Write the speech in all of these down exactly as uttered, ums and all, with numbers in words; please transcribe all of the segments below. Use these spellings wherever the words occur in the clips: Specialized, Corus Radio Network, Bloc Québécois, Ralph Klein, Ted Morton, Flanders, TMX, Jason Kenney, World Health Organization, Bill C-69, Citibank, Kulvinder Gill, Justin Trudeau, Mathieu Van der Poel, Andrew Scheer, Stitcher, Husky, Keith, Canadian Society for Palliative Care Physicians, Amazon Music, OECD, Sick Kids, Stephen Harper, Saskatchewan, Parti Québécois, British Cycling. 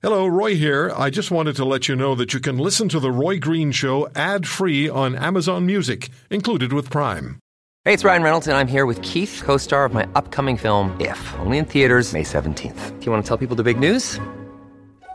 Hello, Roy here. I just wanted to let you know that you can listen to The Roy Green Show ad-free on Amazon Music, included with Prime. Hey, it's Ryan Reynolds, and I'm here with Keith, co-star of my upcoming film, If Only in Theaters, May seventeenth. Do you want to tell people the big news?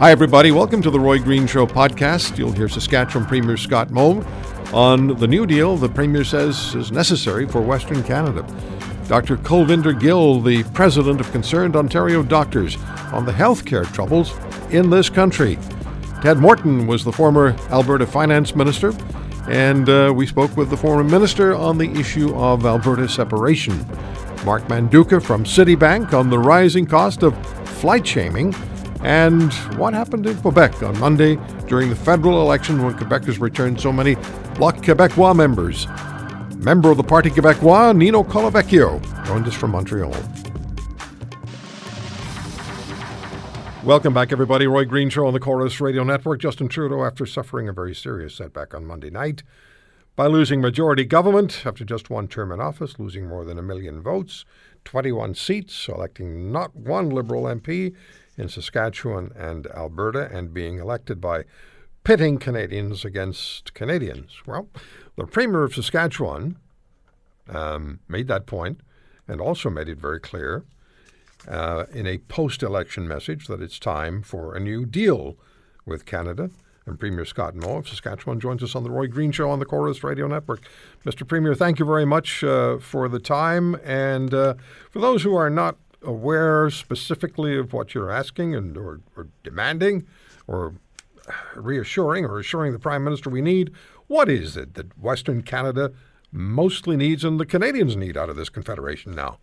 Hi, everybody. Welcome to the Roy Green Show podcast. You'll hear Saskatchewan Premier Scott Moe on the New Deal the Premier says is necessary for Western Canada. Doctor Kulvinder Gill, the president of Concerned Ontario Doctors, on the healthcare troubles in this country. Ted Morton was the former Alberta finance minister, and uh, we spoke with the former minister on the issue of Alberta separation. Mark Manduca from Citibank on the rising cost of flight shaming. And what happened in Quebec on Monday during the federal election when Quebecers returned so many Bloc Québécois members? Member of the Parti Québécois, Nino Colavecchio, joined us from Montreal. Welcome back, everybody. Roy Green Show on the Corus Radio Network. Justin Trudeau, after suffering a very serious setback on Monday night by losing majority government after just one term in office, losing more than a million votes, twenty-one seats, electing not one Liberal M P, in Saskatchewan and Alberta, and being elected by pitting Canadians against Canadians. Well, the Premier of Saskatchewan um, made that point and also made it very clear uh, in a post-election message that it's time for a new deal with Canada. And Premier Scott Moe of Saskatchewan joins us on the Roy Green Show on the Corus Radio Network. Mister Premier, thank you very much uh, for the time. And uh, for those who are not aware specifically of what you're asking and or, or demanding or reassuring or assuring the Prime Minister we need, what is it that Western Canada mostly needs and the Canadians need out of this Confederation now?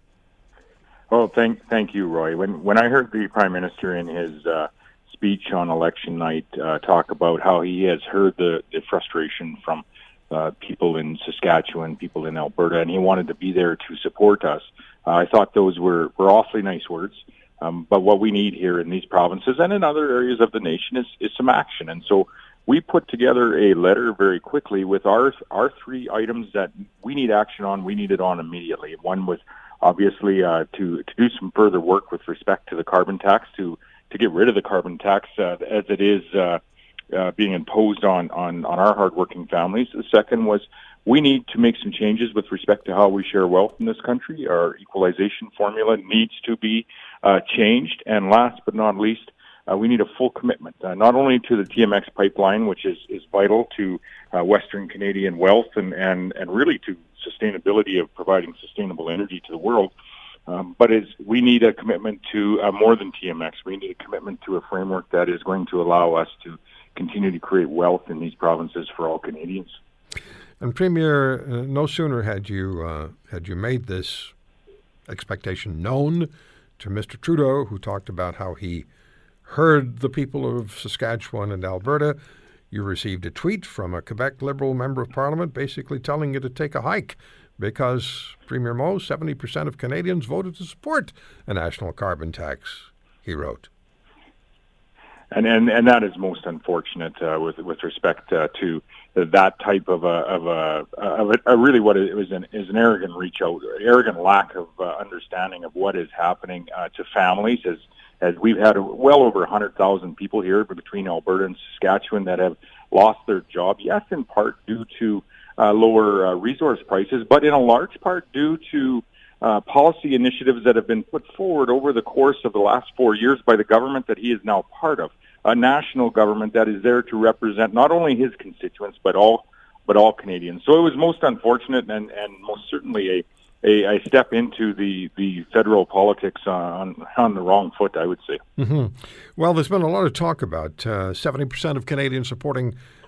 Well, thank thank you, Roy. When when I heard the Prime Minister in his uh, speech on election night uh, talk about how he has heard the, the frustration from uh, people in Saskatchewan, people in Alberta, and he wanted to be there to support us, Uh, I thought those were, were awfully nice words, um, but what we need here in these provinces and in other areas of the nation is, is some action. And so we put together a letter very quickly with our our three items that we need action on, we need it on immediately. One was obviously uh, to, to do some further work with respect to the carbon tax, to, to get rid of the carbon tax uh, as it is uh, uh, being imposed on, on, on our hardworking families. The second was we need to make some changes with respect to how we share wealth in this country. Our equalization formula needs to be uh, changed. And last but not least, uh, we need a full commitment, uh, not only to the T M X pipeline, which is, is vital to uh, Western Canadian wealth and, and, and really to sustainability of providing sustainable energy to the world, um, but is we need a commitment to uh, more than T M X. We need a commitment to a framework that is going to allow us to continue to create wealth in these provinces for all Canadians. And Premier, uh, no sooner had you uh, had you made this expectation known to Mister Trudeau, who talked about how he heard the people of Saskatchewan and Alberta, you received a tweet from a Quebec Liberal member of Parliament basically telling you to take a hike because, Premier Moe, seventy percent of Canadians voted to support a national carbon tax, he wrote. And, and and that is most unfortunate uh, with with respect uh, to that type of a of a of a, a really what it was an is an arrogant reach out, arrogant lack of uh, understanding of what is happening uh, to families. As as we've had well over one hundred thousand people here between Alberta and Saskatchewan that have lost their job. Yes, in part due to uh, lower uh, resource prices, but in a large part due to Uh, policy initiatives that have been put forward over the course of the last four years by the government that he is now part of, a national government that is there to represent not only his constituents but all but all Canadians. So it was most unfortunate and, and most certainly a, a, a step into the, the federal politics on on the wrong foot, I would say. Mm-hmm. Well, there's been a lot of talk about uh, seventy percent of Canadians supporting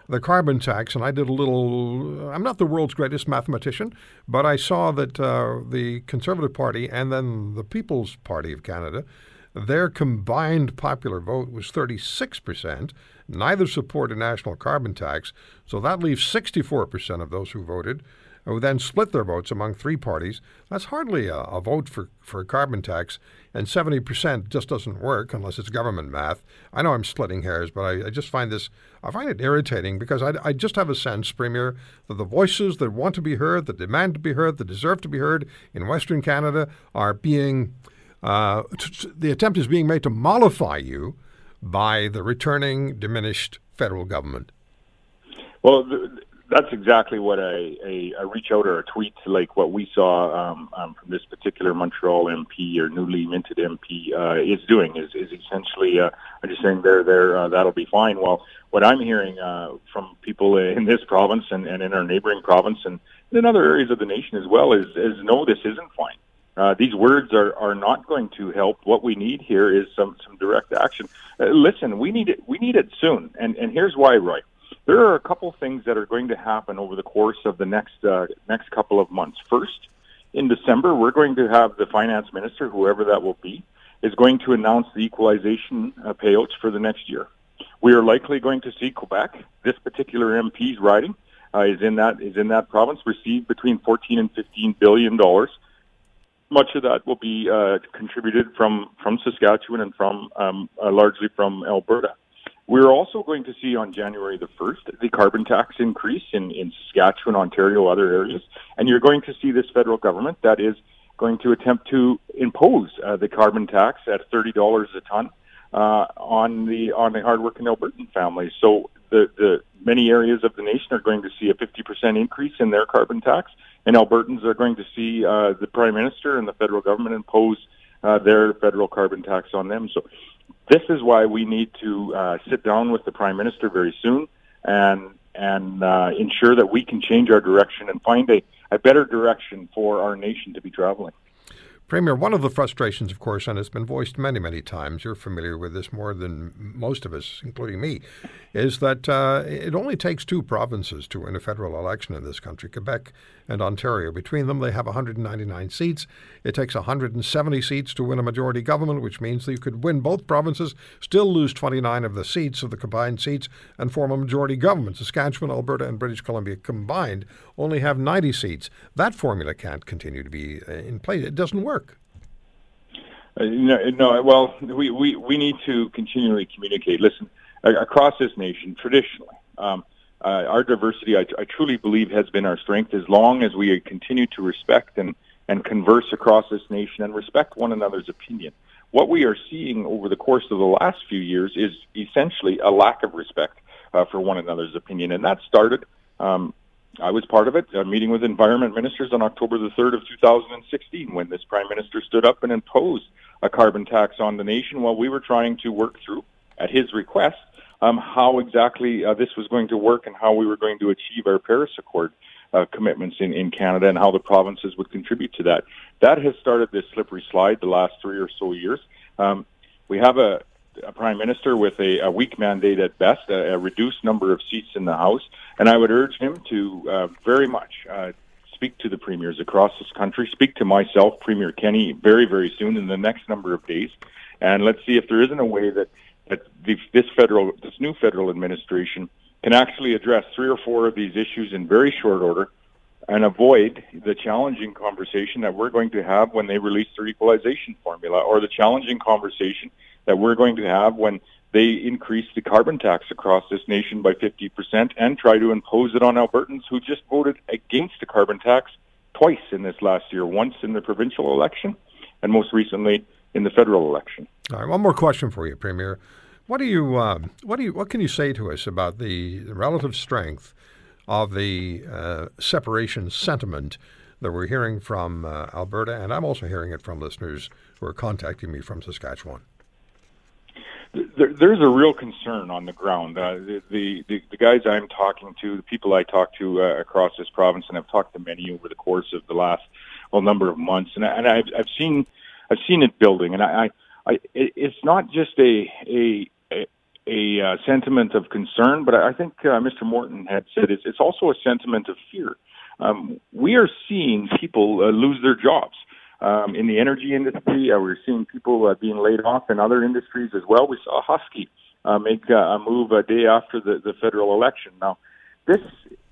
the carbon tax, and I did a little, I'm not the world's greatest mathematician, but I saw that uh, the Conservative Party and then the People's Party of Canada Their combined popular vote was thirty-six percent. Neither support a national carbon tax, so that leaves sixty-four percent of those who voted, who then split their votes among three parties. That's hardly a, a vote for, for a carbon tax, and seventy percent just doesn't work unless it's government math. I know I'm splitting hairs, but I, I just find this, I find it irritating because I, I just have a sense, Premier, that the voices that want to be heard, that demand to be heard, that deserve to be heard in Western Canada are being, uh, t- t- the attempt is being made to mollify you by the returning diminished federal government. Well, th- that's exactly what a, a, a reach out or a tweet like what we saw um, um, from this particular Montreal M P or newly minted M P uh, is doing. Is, is essentially uh, I'm just saying there there uh, that'll be fine. Well, what I'm hearing uh, from people in this province and, and in our neighboring province and in other areas of the nation as well is is no, this isn't fine. Uh, these words are, are not going to help. What we need here is some some direct action. Uh, listen, we need it. We need it soon, and and here's why, Roy. There are a couple things that are going to happen over the course of the next uh, next couple of months. First, in December, we're going to have the finance minister, whoever that will be, is going to announce the equalization uh, payouts for the next year. We are likely going to see Quebec, this particular M P's riding, uh, is in that is in that province, receive between fourteen and fifteen billion dollars. Much of that will be uh, contributed from, from Saskatchewan and from um, uh, largely from Alberta. We're also going to see on January the first the carbon tax increase in, in Saskatchewan, Ontario, other areas. And you're going to see this federal government that is going to attempt to impose uh, the carbon tax at thirty dollars a ton uh, on the on the hardworking Albertan families. So the, the many areas of the nation are going to see a fifty percent increase in their carbon tax, and Albertans are going to see uh, the Prime Minister and the federal government impose uh, their federal carbon tax on them. So this is why we need to uh, sit down with the Prime Minister very soon and and uh, ensure that we can change our direction and find a, a better direction for our nation to be traveling. Premier, one of the frustrations, of course, and it's been voiced many, many times, you're familiar with this more than most of us, including me, is that uh, it only takes two provinces to win a federal election in this country, Quebec and Ontario. Between them, they have one hundred ninety-nine seats. It takes one hundred seventy seats to win a majority government, which means that you could win both provinces, still lose twenty-nine of the seats, of the combined seats, and form a majority government. Saskatchewan, Alberta, and British Columbia combined only have ninety seats. That formula can't continue to be in place. It doesn't work. Uh, no, no, well, we, we, we need to continually communicate. Listen, across this nation, traditionally, um, uh, our diversity, I, I truly believe, has been our strength as long as we continue to respect and, and converse across this nation and respect one another's opinion. What we are seeing over the course of the last few years is essentially a lack of respect uh, for one another's opinion, and that started, um, I was part of it, a meeting with environment ministers on October the third of two thousand sixteen when this Prime Minister stood up and imposed a carbon tax on the nation while we were trying to work through, at his request, um, how exactly uh, this was going to work and how we were going to achieve our Paris Accord uh, commitments in, in Canada and how the provinces would contribute to that. That has started this slippery slide the last three or so years. Um, we have a, a Prime Minister with a, a weak mandate at best, a, a reduced number of seats in the House, and I would urge him to uh, very much uh, speak to the premiers across this country, speak to myself, Premier Kenney, very, very soon in the next number of days, and let's see if there isn't a way that that this federal, this new federal administration can actually address three or four of these issues in very short order and avoid the challenging conversation that we're going to have when they release their equalization formula or the challenging conversation that we're going to have when they increase the carbon tax across this nation by fifty percent and try to impose it on Albertans who just voted against the carbon tax twice in this last year, once in the provincial election and most recently in the federal election. All right, one more question for you, Premier. What do you, uh, what do you, what can you say to us about the relative strength of the uh, separation sentiment that we're hearing from uh, Alberta, and I'm also hearing it from listeners who are contacting me from Saskatchewan? There, there's a real concern on the ground. Uh, the, the, the guys I'm talking to, the people I talk to uh, across this province, and I've talked to many over the course of the last well number of months, and, I, and I've, I've seen. I've seen it building, and I, I, I it's not just a, a a a sentiment of concern, but I think uh, Mister Morton had said it's, it's also a sentiment of fear. Um, we are seeing people uh, lose their jobs. um, in the energy industry. Uh, we're seeing people uh, being laid off in other industries as well. We saw Husky uh, make uh, a move a day after the, the federal election. Now, this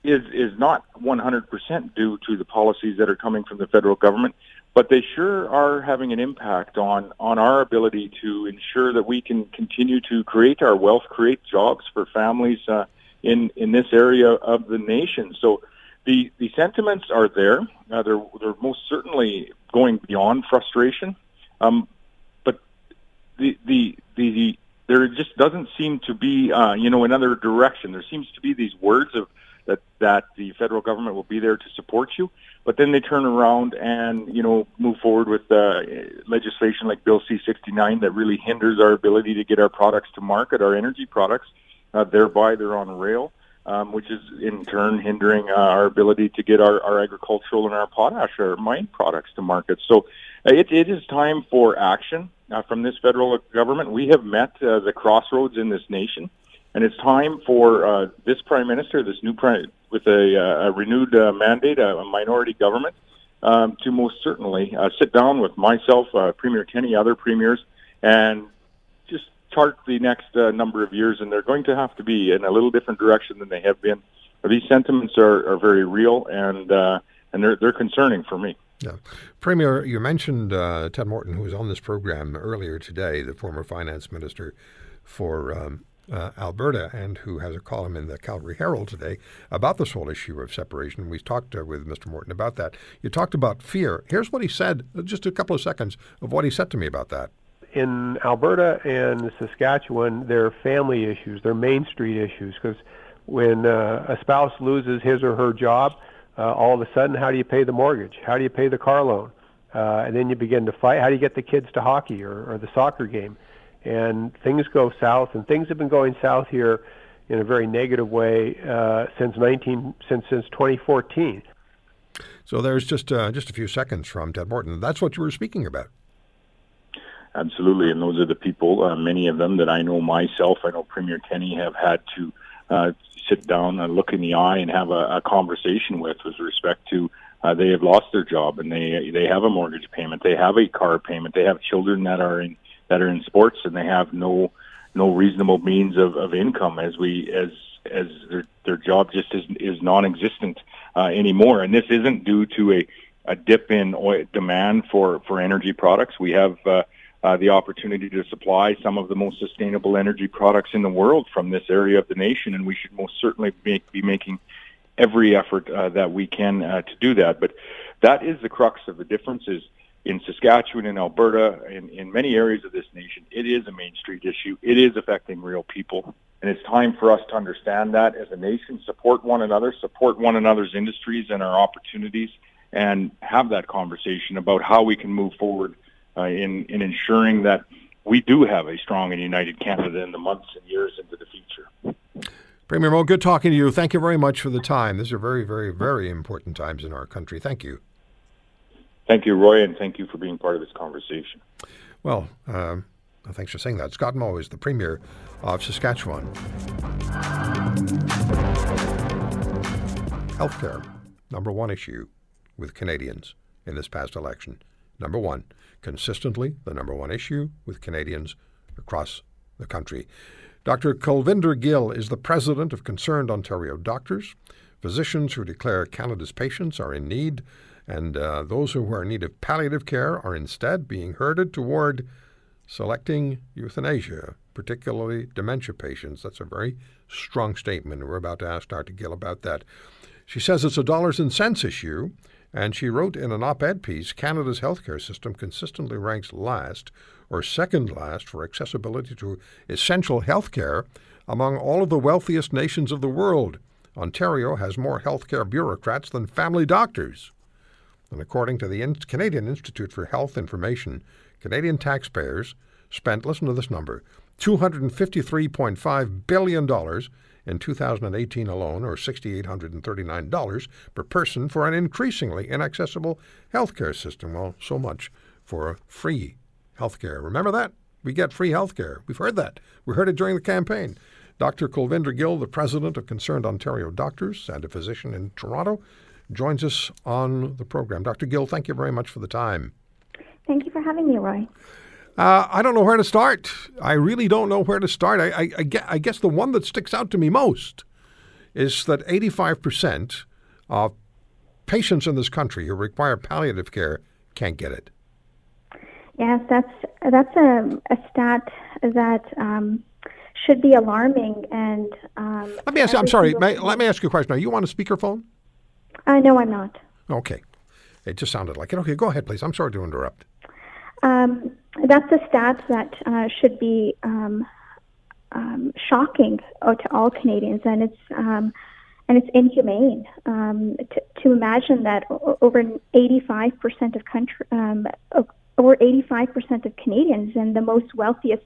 is is not one hundred percent due to the policies that are coming from the federal government, but they sure are having an impact on, on our ability to ensure that we can continue to create our wealth, create jobs for families uh, in, in this area of the nation. So the, the sentiments are there. Uh, they're, they're most certainly going beyond frustration. Um, but the, the, the, the, there just doesn't seem to be, uh, you know, another direction. There seems to be these words of, that that the federal government will be there to support you, but then they turn around and, you know, move forward with uh, legislation like Bill C sixty-nine that really hinders our ability to get our products to market, our energy products. Uh, thereby, they're on rail, um, which is in turn hindering uh, our ability to get our, our agricultural and our potash, our mine products to market. So uh, it, it is time for action uh, from this federal government. We have met uh, the crossroads in this nation. And it's time for uh, this Prime Minister, this new Prime, with a, uh, a renewed uh, mandate, a, a minority government, um, to most certainly uh, sit down with myself, uh, Premier Kenney, other premiers, and just chart the next uh, number of years. And they're going to have to be in a little different direction than they have been. These sentiments are, are very real, and uh, and they're they're concerning for me. Yeah. Premier, you mentioned uh, Ted Morton, who was on this program earlier today, the former finance minister for... Um, Uh, Alberta, and who has a column in the Calgary Herald today about this whole issue of separation. We've talked uh, with Mister Morton about that. You talked about fear. Here's what he said, just a couple of seconds of what he said to me about that. In Alberta and Saskatchewan, there are family issues, there are Main Street issues, because when uh, a spouse loses his or her job, uh, all of a sudden, how do you pay the mortgage? How do you pay the car loan? Uh, and then you begin to fight. How do you get the kids to hockey or, or the soccer game? And things go south, and things have been going south here in a very negative way uh, since nineteen since since twenty fourteen. So there's just uh, just a few seconds from Ted Morton. That's what you were speaking about. Absolutely, and those are the people, uh, many of them that I know myself. I know Premier Kenney have had to uh, sit down and look in the eye and have a, a conversation with, with respect to uh, they have lost their job and they they have a mortgage payment, they have a car payment, they have children that are in. that are in sports, and they have no no reasonable means of, of income as we as as their, their job just is is non-existent uh, anymore. And this isn't due to a, a dip in oil demand for, for energy products. We have uh, uh, the opportunity to supply some of the most sustainable energy products in the world from this area of the nation, and we should most certainly make, be making every effort uh, that we can uh, to do that. But that is the crux of the differences. In Saskatchewan, in Alberta, in, in many areas of this nation, it is a Main Street issue. It is affecting real people. And it's time for us to understand that as a nation, support one another, support one another's industries and our opportunities, and have that conversation about how we can move forward uh, in, in ensuring that we do have a strong and united Canada in the months and years into the future. Premier Moe, good talking to you. Thank you very much for the time. These are very, very, very important times in our country. Thank you. Thank you, Roy, and thank you for being part of this conversation. Well, uh, thanks for saying that. Scott Moe is the Premier of Saskatchewan. Healthcare, number one issue with Canadians in this past election. Number one, consistently the number one issue with Canadians across the country. Doctor Kulvinder Gill is the president of Concerned Ontario Doctors, physicians who declare Canada's patients are in need, and uh, those who are in need of palliative care are instead being herded toward selecting euthanasia, particularly dementia patients. That's a very strong statement. We're about to ask Doctor Gill about that. She says it's a dollars and cents issue, and she wrote in an op-ed piece, Canada's healthcare system consistently ranks last or second last for accessibility to essential healthcare among all of the wealthiest nations of the world. Ontario has more healthcare bureaucrats than family doctors. And according to the Canadian Institute for Health Information, Canadian taxpayers spent, listen to this number, two hundred fifty-three point five billion dollars in two thousand eighteen alone, or six thousand eight hundred thirty-nine dollars per person for an increasingly inaccessible healthcare system. Well, so much for free healthcare. Remember that? We get free healthcare. We've heard that. We heard it during the campaign. Doctor Kulvinder Gill, the president of Concerned Ontario Doctors and a physician in Toronto, joins us on the program. Doctor Gill, thank you very much for the time. Thank you for having me, Roy. Uh, I don't know where to start. I really don't know where to start. I, I, I, guess, I guess the one that sticks out to me most is that eighty-five percent of patients in this country who require palliative care can't get it. Yes, that's that's a, a stat that um, should be alarming. And um, let me ask. I'm sorry. May, let me ask you a question. Are you on a speakerphone? Uh, no, I'm not. Okay, it just sounded like it. Okay, go ahead, please. I'm sorry to interrupt. Um, that's a stat that uh, should be um, um, shocking to all Canadians, and it's um, and it's inhumane um, to, to imagine that over eighty-five percent of country. Um, of, Over eighty-five percent of Canadians in the most wealthiest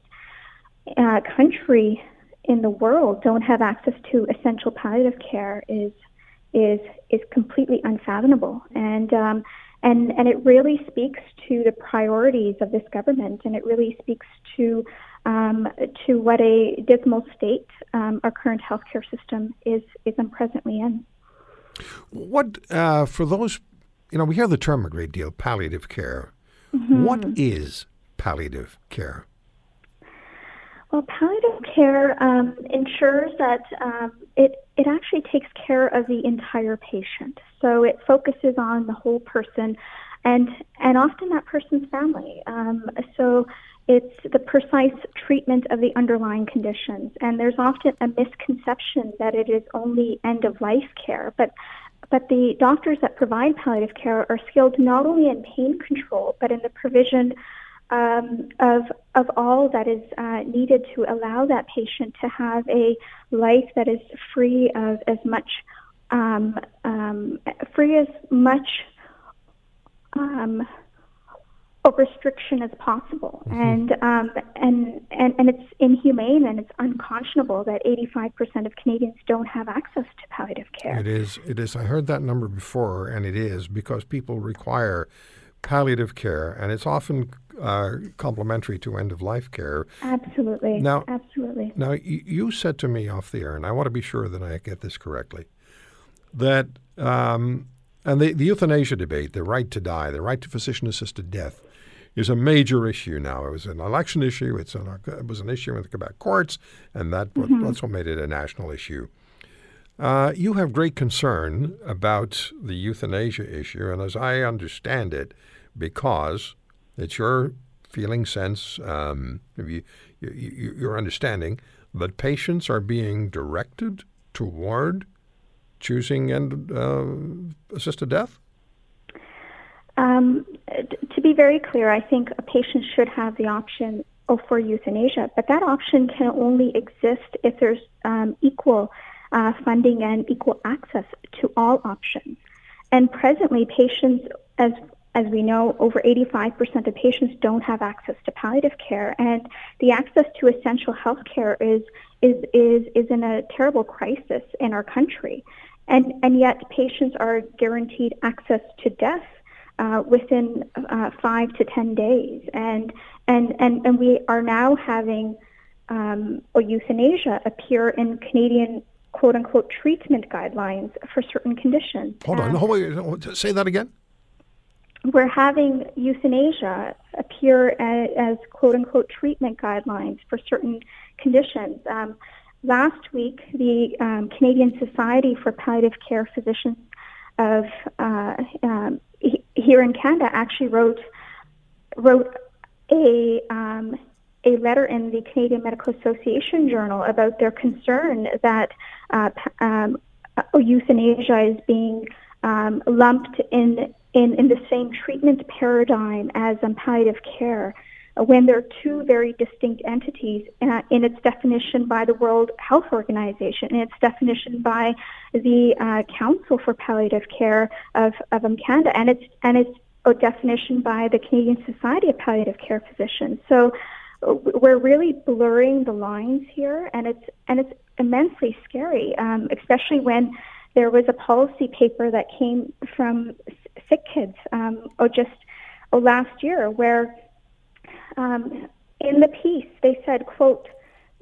uh, country in the world don't have access to essential palliative care is is is completely unfathomable, and um, and and it really speaks to the priorities of this government, and it really speaks to um, to what a dismal state um, our current healthcare system is is presently in. What uh, for those, you know, we hear the term a great deal, palliative care. Mm-hmm. What is palliative care? Well, palliative care um, ensures that um, it, it actually takes care of the entire patient. So it focuses on the whole person and and often that person's family. Um, so it's the precise treatment of the underlying conditions. And there's often a misconception that it is only end-of-life care, but But the doctors that provide palliative care are skilled not only in pain control, but in the provision um, of of all that is uh, needed to allow that patient to have a life that is free of as much um, um, free as much um, of restriction as possible. Mm-hmm. And, um, and and and it's inhumane and it's unconscionable that eighty-five percent of Canadians don't have access to palliative care. It is. It is. I heard that number before, and it is because people require palliative care, and it's often uh, complementary to end-of-life care. Absolutely. Now, absolutely. Now, you, you said to me off the air, and I want to be sure that I get this correctly, that um, and the, the euthanasia debate, the right to die, the right to physician-assisted death, is a major issue now. It was an election issue. It's an, it was an issue in the Quebec courts, and that mm-hmm. that's what made it a national issue. Uh, you have great concern about the euthanasia issue, and as I understand it, because it's your feeling sense, um, you, you, you, your understanding, that patients are being directed toward choosing and uh, assisted death? Um, to be very clear, I think a patient should have the option for euthanasia, but that option can only exist if there's um, equal uh, funding and equal access to all options. And presently, patients, as as we know, over eighty-five percent of patients don't have access to palliative care, and the access to essential health care is is is is in a terrible crisis in our country. And and yet patients are guaranteed access to death uh, within uh, five to ten days, and and and and we are now having um, euthanasia appear in Canadian quote unquote treatment guidelines for certain conditions. Hold on, um, hold on, say that again. We're having euthanasia appear as, as quote unquote treatment guidelines for certain conditions. Um, Last week, the um, Canadian Society for Palliative Care Physicians of uh, um, he, here in Canada actually wrote wrote a um, a letter in the Canadian Medical Association Journal about their concern that uh, um, euthanasia is being um, lumped in, in in the same treatment paradigm as um, palliative care, when there are two very distinct entities uh, in its definition by the World Health Organization and its definition by the uh, Council for Palliative Care of, of um, Canada, and its and its definition by the Canadian Society of Palliative Care Physicians. So we're really blurring the lines here, and it's and it's immensely scary, um, especially when there was a policy paper that came from Sick Kids um, oh, just oh, last year where. Um, in the piece, they said, quote,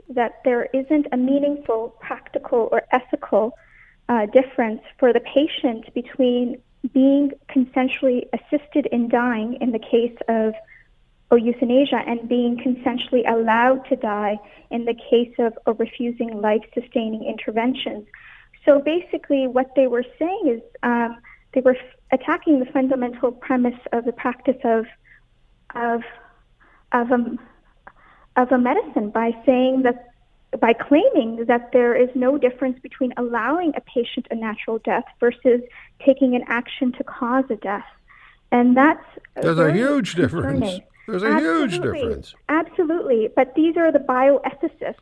that there isn't a meaningful, practical, or ethical uh, difference for the patient between being consensually assisted in dying in the case of or euthanasia, and being consensually allowed to die in the case of or refusing life-sustaining interventions. So basically what they were saying is um, they were f- attacking the fundamental premise of the practice of of of a, of a medicine by saying that, by claiming that there is no difference between allowing a patient a natural death versus taking an action to cause a death. And that's There's a huge concerning. difference. There's a Absolutely. huge difference. Absolutely. But these are the bioethicists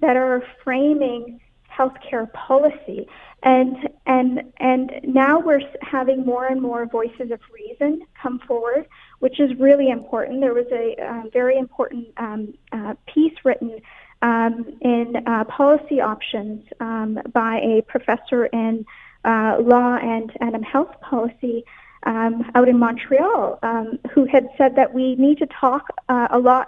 that are framing healthcare policy. And and and now we're having more and more voices of reason come forward, which is really important. There was a uh, very important um, uh, piece written um, in uh, Policy Options um, by a professor in uh, law and, and health policy Um, out in Montreal, um, who had said that we need to talk uh, a lot,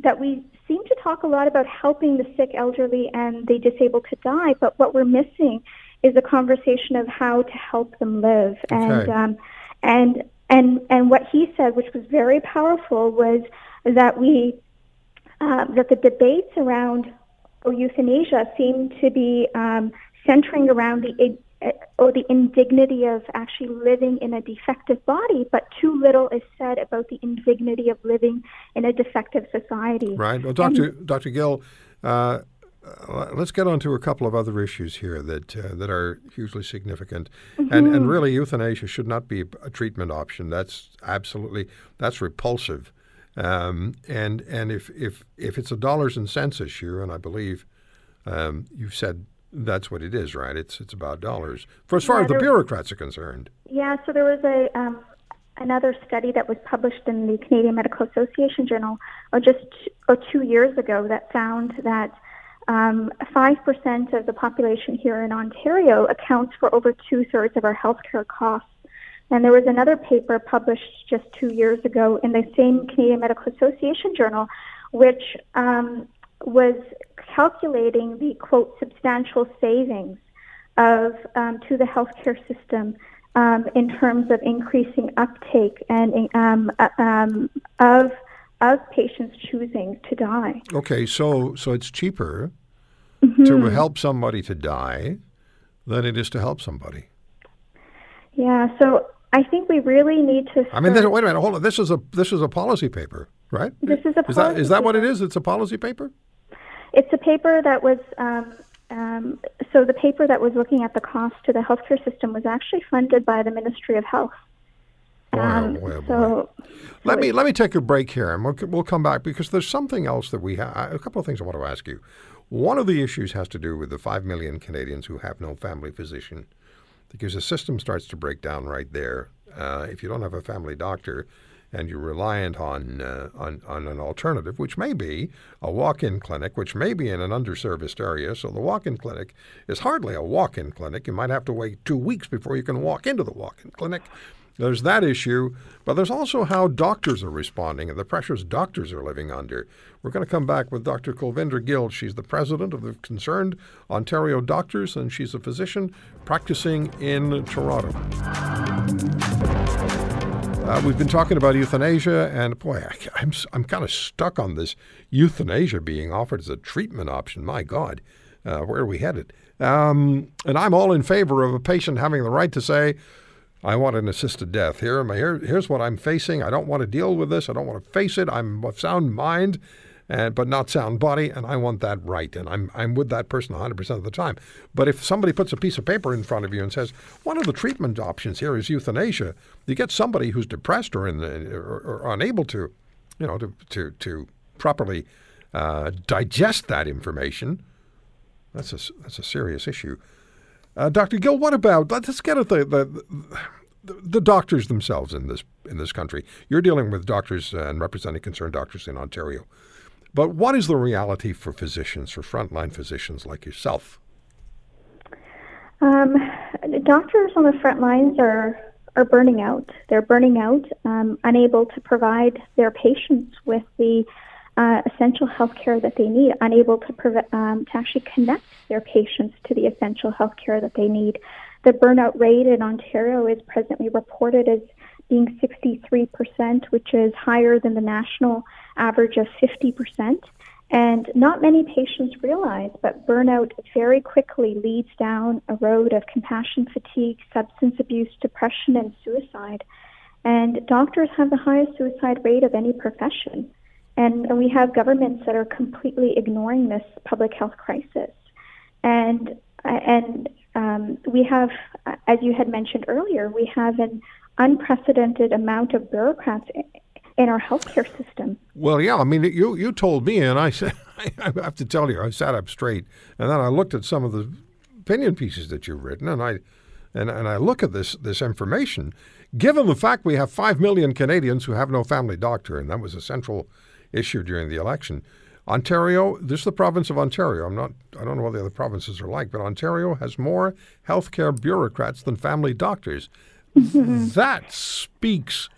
that we seem to talk a lot about helping the sick, elderly, and the disabled to die, but what we're missing is a conversation of how to help them live. Okay. And um, and and and what he said, which was very powerful, was that we uh, that the debates around euthanasia seem to be um, centering around the or the indignity of actually living in a defective body, but too little is said about the indignity of living in a defective society. Right. Well, Doctor And, Doctor Gill, uh, let's get on to a couple of other issues here that uh, that are hugely significant. Mm-hmm. And, and really, euthanasia should not be a treatment option. That's absolutely, that's repulsive. Um, and and if, if, if it's a dollars and cents issue, and I believe um, you've said that's what it is, right? It's it's about dollars. For as far yeah, as the bureaucrats are concerned. Yeah, so there was a um, another study that was published in the Canadian Medical Association Journal or just t- or two years ago that found that um, five percent of the population here in Ontario accounts for over two-thirds of our healthcare costs. And there was another paper published just two years ago in the same Canadian Medical Association Journal, which um, was calculating the, quote, substantial savings of um, to the healthcare system um, in terms of increasing uptake and um, uh, um, of of patients choosing to die. Okay, so so it's cheaper mm-hmm. to help somebody to die than it is to help somebody. Yeah, so I think we really need to. I mean, this, wait a minute, hold on. This is a this is a policy paper, right? This is a policy is that, is that paper. What it is? It's a policy paper. It's a paper that was, um, um, so the paper that was looking at the cost to the healthcare system was actually funded by the Ministry of Health. Um, boy, oh boy, so, boy. let so me let me take a break here, and we'll, we'll come back because there's something else that we have. A couple of things I want to ask you. One of the issues has to do with the five million Canadians who have no family physician, because the system starts to break down right there. Uh, if you don't have a family doctor, and you're reliant on, uh, on on an alternative, which may be a walk-in clinic, which may be in an underserviced area. So the walk-in clinic is hardly a walk-in clinic. You might have to wait two weeks before you can walk into the walk-in clinic. There's that issue, but there's also how doctors are responding and the pressures doctors are living under. We're going to come back with Doctor Kulvinder Gill. She's the president of the Concerned Ontario Doctors, and she's a physician practicing in Toronto. Uh, we've been talking about euthanasia, and boy, I, I'm I'm kind of stuck on this euthanasia being offered as a treatment option. My God, uh, where are we headed? Um, and I'm all in favor of a patient having the right to say, I want an assisted death. Here am I, here, here's what I'm facing. I don't want to deal with this. I don't want to face it. I'm of sound mind, and but not sound body, and I want that right. And I'm I'm with that person one hundred percent of the time. But if somebody puts a piece of paper in front of you and says, one of the treatment options here is euthanasia, you get somebody who's depressed or in the, or, or unable to, you know, to to, to properly uh, digest that information. That's a that's a serious issue. Uh, Doctor Gill, what about let's get at the the. the The doctors themselves in this in this country. You're dealing with doctors and representing concerned doctors in Ontario. But what is the reality for physicians, for frontline physicians like yourself? Um, doctors on the front lines are, are burning out. They're burning out, um, unable to provide their patients with the uh, essential health care that they need, unable to, prov- um, to actually connect their patients to the essential health care that they need. The burnout rate in Ontario is presently reported as being sixty-three percent, which is higher than the national average of fifty percent. And not many patients realize, but burnout very quickly leads down a road of compassion fatigue, substance abuse, depression, and suicide. And doctors have the highest suicide rate of any profession. And we have governments that are completely ignoring this public health crisis. And and um, we have, as you had mentioned earlier, we have an unprecedented amount of bureaucrats in our healthcare system. Well, yeah, I mean, you you told me, and I said, I have to tell you, I sat up straight, and then I looked at some of the opinion pieces that you've written, and I, and and I look at this this information. Given the fact we have five million Canadians who have no family doctor, and that was a central issue during the election, Ontario, this is the province of Ontario. I'm not, I don't know what the other provinces are like, but Ontario has more healthcare bureaucrats than family doctors. That speaks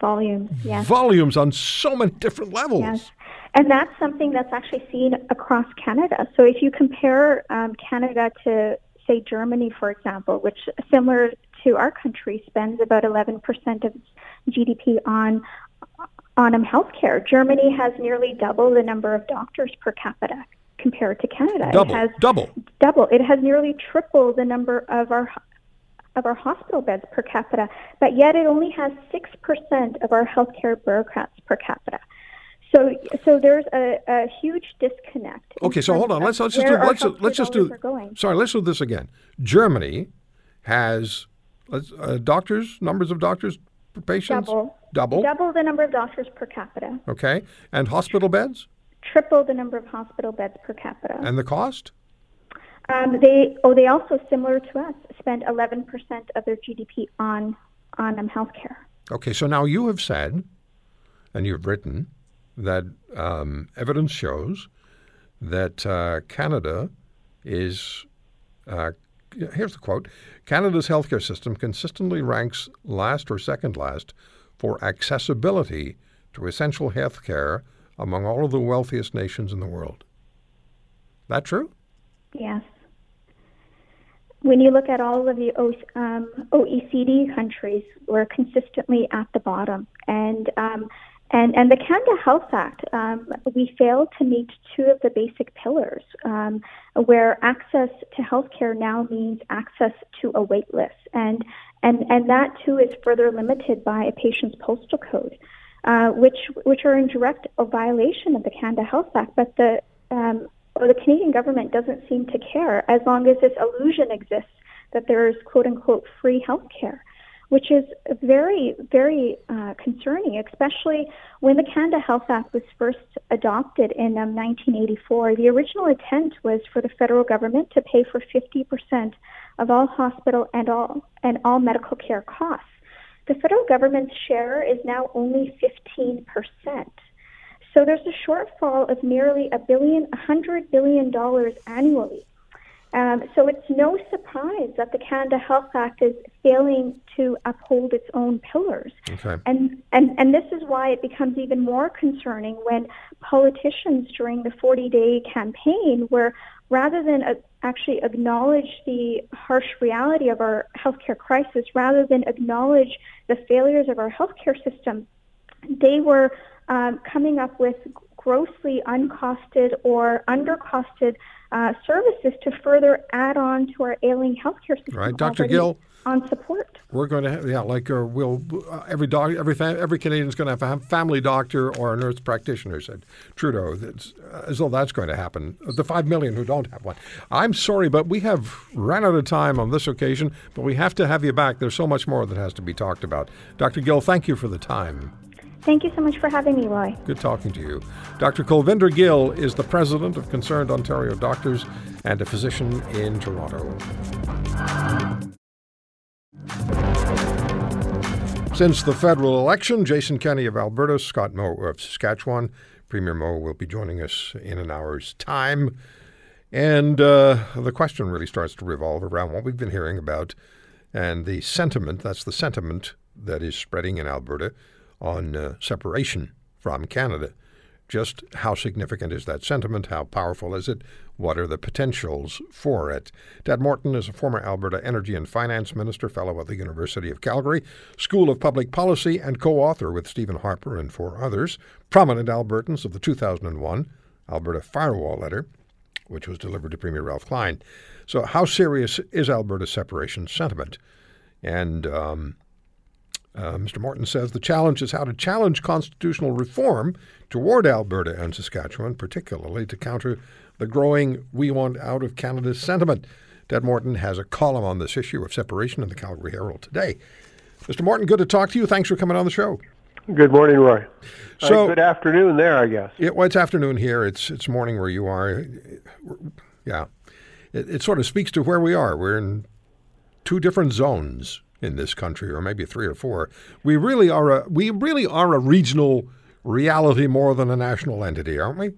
volumes, yes. Volumes on so many different levels. Yes. And that's something that's actually seen across Canada. So if you compare um, Canada to, say, Germany, for example, which, similar to our country, spends about eleven percent of G D P on on um, healthcare. Germany has nearly double the number of doctors per capita compared to Canada. Double, it has double. Double. It has nearly triple the number of our of our hospital beds per capita, but yet it only has six percent of our healthcare bureaucrats per capita. So so there's a, a huge disconnect. Okay, so hold on. Let's let's just do, let's let's just do Sorry, let's do this again. Germany has let's, uh, doctors, numbers of doctors per patient? Double. Double. Double the number of doctors per capita. Okay. And hospital beds? Triple the number of hospital beds per capita. And the cost? Um, they oh they also, similar to us, spend eleven percent of their G D P on on um, healthcare. Okay, so now you have said, and you've written, that um, evidence shows that uh, Canada is, uh, here's the quote, Canada's healthcare system consistently ranks last or second last for accessibility to essential healthcare among all of the wealthiest nations in the world. That true? Yes. When you look at all of the um, O E C D countries, we're consistently at the bottom. And um, and, and the Canada Health Act, um, we failed to meet two of the basic pillars, um, where access to healthcare now means access to a wait list. And, and, and that, too, is further limited by a patient's postal code, uh, which which are in direct violation of the Canada Health Act. But the um, Well, the Canadian government doesn't seem to care as long as this illusion exists that there is, quote unquote, free health care, which is very, very uh, concerning, especially when the Canada Health Act was first adopted in um, nineteen eighty-four. The original intent was for the federal government to pay for fifty percent of all hospital and all and all medical care costs. The federal government's share is now only fifteen percent. So there's a shortfall of nearly a billion, one hundred billion dollars annually. Um, so it's no surprise that the Canada Health Act is failing to uphold its own pillars. Okay. And, and and this is why it becomes even more concerning when politicians during the forty-day campaign were, rather than uh, actually acknowledge the harsh reality of our healthcare crisis, rather than acknowledge the failures of our healthcare system, they were Um, coming up with grossly uncosted or undercosted uh, services to further add on to our ailing healthcare system. Right, Doctor Gill. On support. We're going to have, yeah, like uh, we'll uh, every doc, every fam- every Canadian's going to have a family doctor or a nurse practitioner. Said Trudeau, that's, uh, as though that's going to happen. The five million who don't have one. I'm sorry, but we have run out of time on this occasion. But we have to have you back. There's so much more that has to be talked about. Doctor Gill, thank you for the time. Thank you so much for having me, Roy. Good talking to you. Doctor Kulvinder Gill is the president of Concerned Ontario Doctors and a physician in Toronto. Since the federal election, Jason Kenney of Alberta, Scott Moe of Saskatchewan. Premier Moe will be joining us in an hour's time. And uh, the question really starts to revolve around what we've been hearing about and the sentiment, that's the sentiment that is spreading in Alberta, on uh, separation from Canada. Just how significant is that sentiment? How powerful is it? What are the potentials for it? Ted Morton is a former Alberta Energy and Finance Minister, fellow at the University of Calgary, School of Public Policy, and co-author with Stephen Harper and four others, prominent Albertans, of the two thousand one Alberta Firewall Letter, which was delivered to Premier Ralph Klein. So how serious is Alberta's separation sentiment? And um, uh, Mister Morton says the challenge is how to challenge constitutional reform toward Alberta and Saskatchewan, particularly to counter the growing "we want out of Canada" sentiment. Ted Morton has a column on this issue of separation in the Calgary Herald today. Mister Morton, good to talk to you. Thanks for coming on the show. Good morning, Roy. So, uh, good afternoon there, I guess. It, well, it's afternoon here. It's it's morning where you are. Yeah. It, it sort of speaks to where we are. We're in two different zones in this country, or maybe three or four. We really are a we really are a regional reality more than a national entity, aren't we?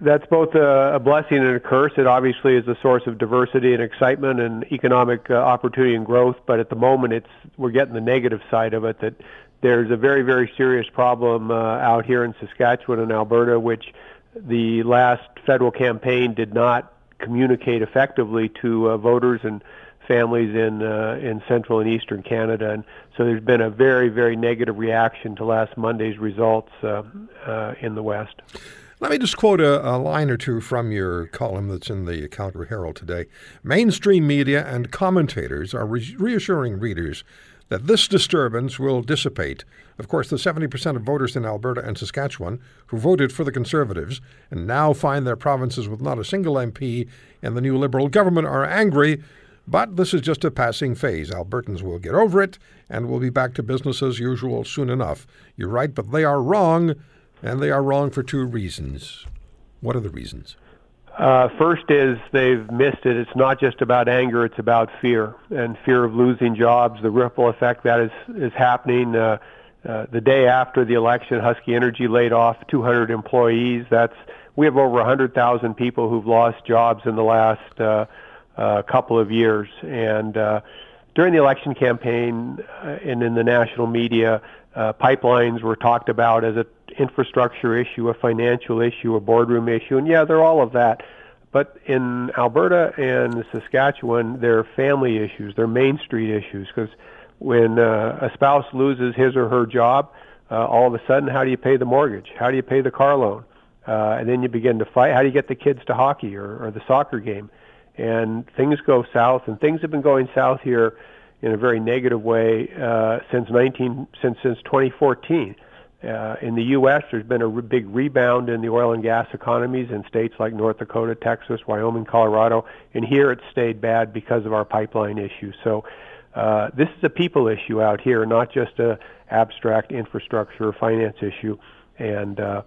That's both a, a blessing and a curse. It obviously is a source of diversity and excitement and economic uh, opportunity and growth, but at the moment it's we're getting the negative side of it, that there's a very, very serious problem uh, out here in Saskatchewan and Alberta, which the last federal campaign did not communicate effectively to uh, voters and families in uh, in central and eastern Canada. And so there's been a very, very negative reaction to last Monday's results uh, uh, in the West. Let me just quote a, a line or two from your column that's in the Calgary Herald today. Mainstream media and commentators are re- reassuring readers that this disturbance will dissipate. Of course, the seventy percent of voters in Alberta and Saskatchewan who voted for the Conservatives and now find their provinces with not a single M P and the new Liberal government are angry, but this is just a passing phase. Albertans will get over it and will be back to business as usual soon enough. You're right, but they are wrong, and they are wrong for two reasons. What are the reasons? Uh, first is they've missed it. It's not just about anger, it's about fear, and fear of losing jobs, the ripple effect that is, is happening. Uh, uh, the day after the election, Husky Energy laid off two hundred employees. That's we have over one hundred thousand people who've lost jobs in the last uh, uh, couple of years. And uh, during the election campaign uh, and in the national media, uh, pipelines were talked about as a infrastructure issue, a financial issue, a boardroom issue, and yeah, they're all of that. But in Alberta and Saskatchewan, they're family issues, they're Main Street issues, because when uh, a spouse loses his or her job, uh, all of a sudden, how do you pay the mortgage? How do you pay the car loan? Uh, and then you begin to fight. How do you get the kids to hockey or, or the soccer game? And things go south, and things have been going south here in a very negative way uh, since nineteen since since twenty fourteen. Uh, in the U S, there's been a re- big rebound in the oil and gas economies in states like North Dakota, Texas, Wyoming, Colorado, and here it's stayed bad because of our pipeline issue. So uh, this is a people issue out here, not just a abstract infrastructure or finance issue. And uh,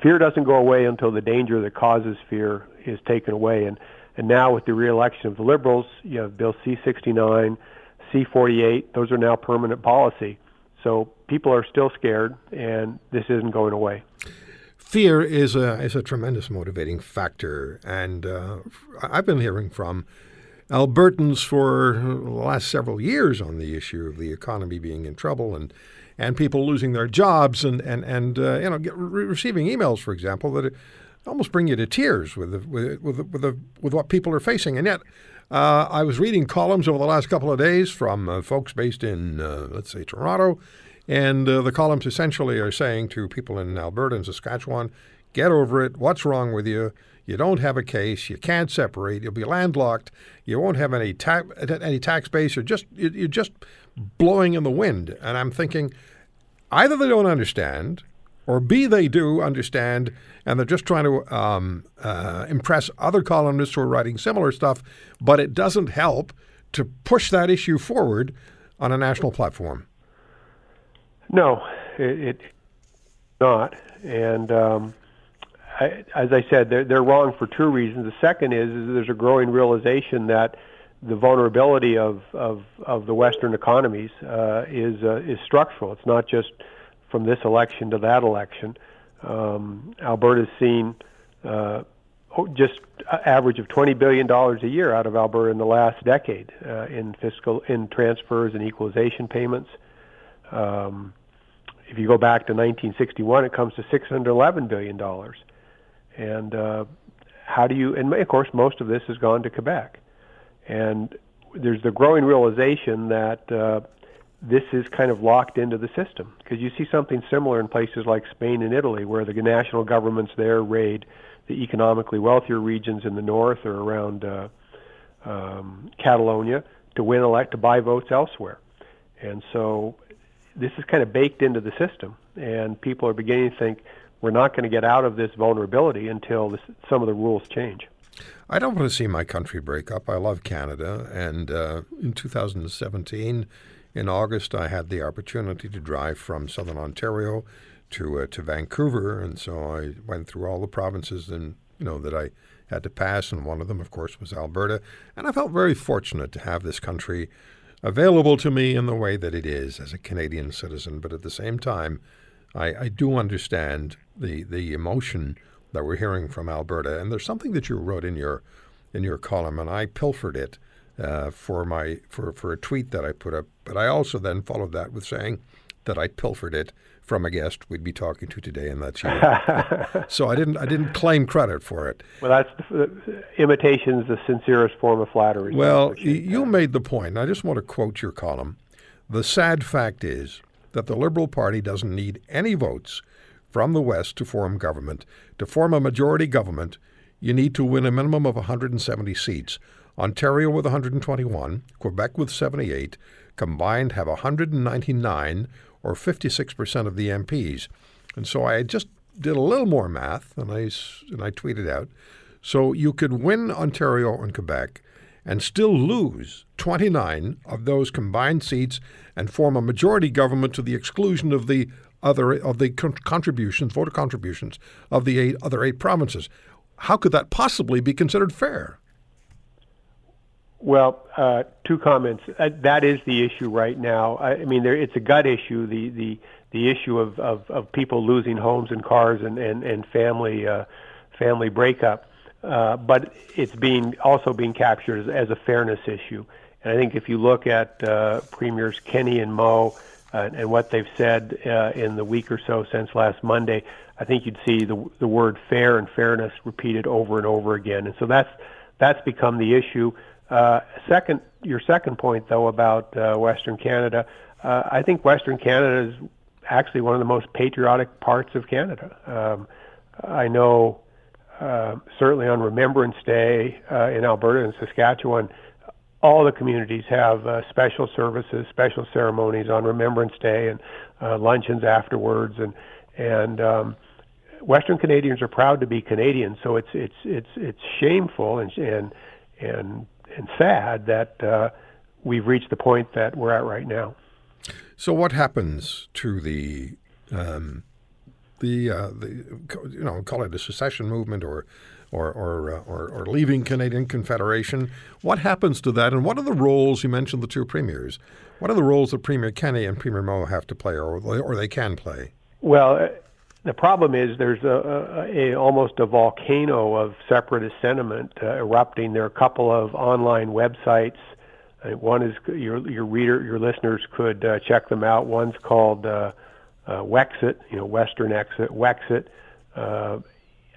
fear doesn't go away until the danger that causes fear is taken away. And, and now with the re-election of the Liberals, you have Bill C sixty-nine, C forty-eight, those are now permanent policy. So people are still scared, and this isn't going away. Fear is a is a tremendous motivating factor, and uh, I've been hearing from Albertans for the last several years on the issue of the economy being in trouble and and people losing their jobs, and and and uh, you know get, re- receiving emails, for example, that almost bring you to tears with the, with with the, with, the, with what people are facing, and yet. Uh, I was reading columns over the last couple of days from uh, folks based in, uh, let's say, Toronto, and uh, the columns essentially are saying to people in Alberta and Saskatchewan, get over it, what's wrong with you, you don't have a case, you can't separate, you'll be landlocked, you won't have any, ta- any tax base, you're just, you're just blowing in the wind. And I'm thinking, either they don't understand, or B, they do understand, and they're just trying to um, uh, impress other columnists who are writing similar stuff, but it doesn't help to push that issue forward on a national platform. No, it, it not. And um, I, as I said, they're, they're wrong for two reasons. The second is, is there's a growing realization that the vulnerability of, of, of the Western economies uh, is uh, is structural. It's not just from this election to that election. Um, Alberta's seen uh, just an average of twenty billion dollars a year out of Alberta in the last decade uh, in fiscal in transfers and equalization payments. Um, If you go back to nineteen sixty-one, it comes to six hundred eleven billion dollars. And uh, how do you, and of course, most of this has gone to Quebec. And there's the growing realization that uh, this is kind of locked into the system, because you see something similar in places like Spain and Italy, where the national governments there raid the economically wealthier regions in the north or around uh, um, Catalonia to win elect to buy votes elsewhere. And so this is kind of baked into the system, and people are beginning to think we're not going to get out of this vulnerability until this, some of the rules change. I don't want to see my country break up. I love Canada, and uh, in two thousand seventeen, in August, I had the opportunity to drive from southern Ontario to uh, to Vancouver, and so I went through all the provinces and you know that I had to pass, and one of them, of course, was Alberta, and I felt very fortunate to have this country available to me in the way that it is as a Canadian citizen. But at the same time, I, I do understand the the emotion that we're hearing from Alberta. And there's something that you wrote in your in your column, and I pilfered it uh, for my for, for a tweet that I put up. But I also then followed that with saying that I pilfered it from a guest we'd be talking to today, and that's you. So I didn't I didn't claim credit for it. Well, that's the, the imitation's the sincerest form of flattery. Well, you that. made the point, and I just want to quote your column. The sad fact is that the Liberal Party doesn't need any votes from the West to form government. To form a majority government, you need to win a minimum of one hundred seventy seats. Ontario with one hundred twenty-one, Quebec with seventy-eight, combined have one hundred ninety-nine, or fifty-six percent of the M Ps. And so I just did a little more math, and I, and I tweeted out. So you could win Ontario and Quebec and still lose twenty-nine of those combined seats and form a majority government to the exclusion of the other of the contributions, voter contributions, of the eight, other eight provinces. How could that possibly be considered fair? Well, uh, two comments. Uh, that is the issue right now. I, I mean, there, it's a gut issue, the the, the issue of, of, of people losing homes and cars and, and, and family uh, family breakup. Uh, but it's being also being captured as, as a fairness issue. And I think if you look at uh, Premiers Kenney and Moe uh, and what they've said uh, in the week or so since last Monday, I think you'd see the the word fair and fairness repeated over and over again. And so that's that's become the issue. Uh, second, your second point, though, about uh, Western Canada, uh, I think Western Canada is actually one of the most patriotic parts of Canada. Um, I know uh, certainly on Remembrance Day uh, in Alberta and Saskatchewan, all the communities have uh, special services, special ceremonies on Remembrance Day and uh, luncheons afterwards. And, and um, Western Canadians are proud to be Canadian, so it's, it's, it's, it's shameful and, and, and and sad that uh, we've reached the point that we're at right now. So what happens to the, um, the, uh, the you know, call it a secession movement or or or, uh, or or leaving Canadian Confederation? What happens to that, and what are the roles, you mentioned the two premiers, what are the roles that Premier Kenney and Premier Moe have to play, or, or they can play? Well, the problem is there's a, a, a almost a volcano of separatist sentiment uh, erupting. There are a couple of online websites. Uh, one is your your reader, your listeners could uh, check them out. One's called uh, uh, Wexit, you know, Western Exit, Wexit. Uh,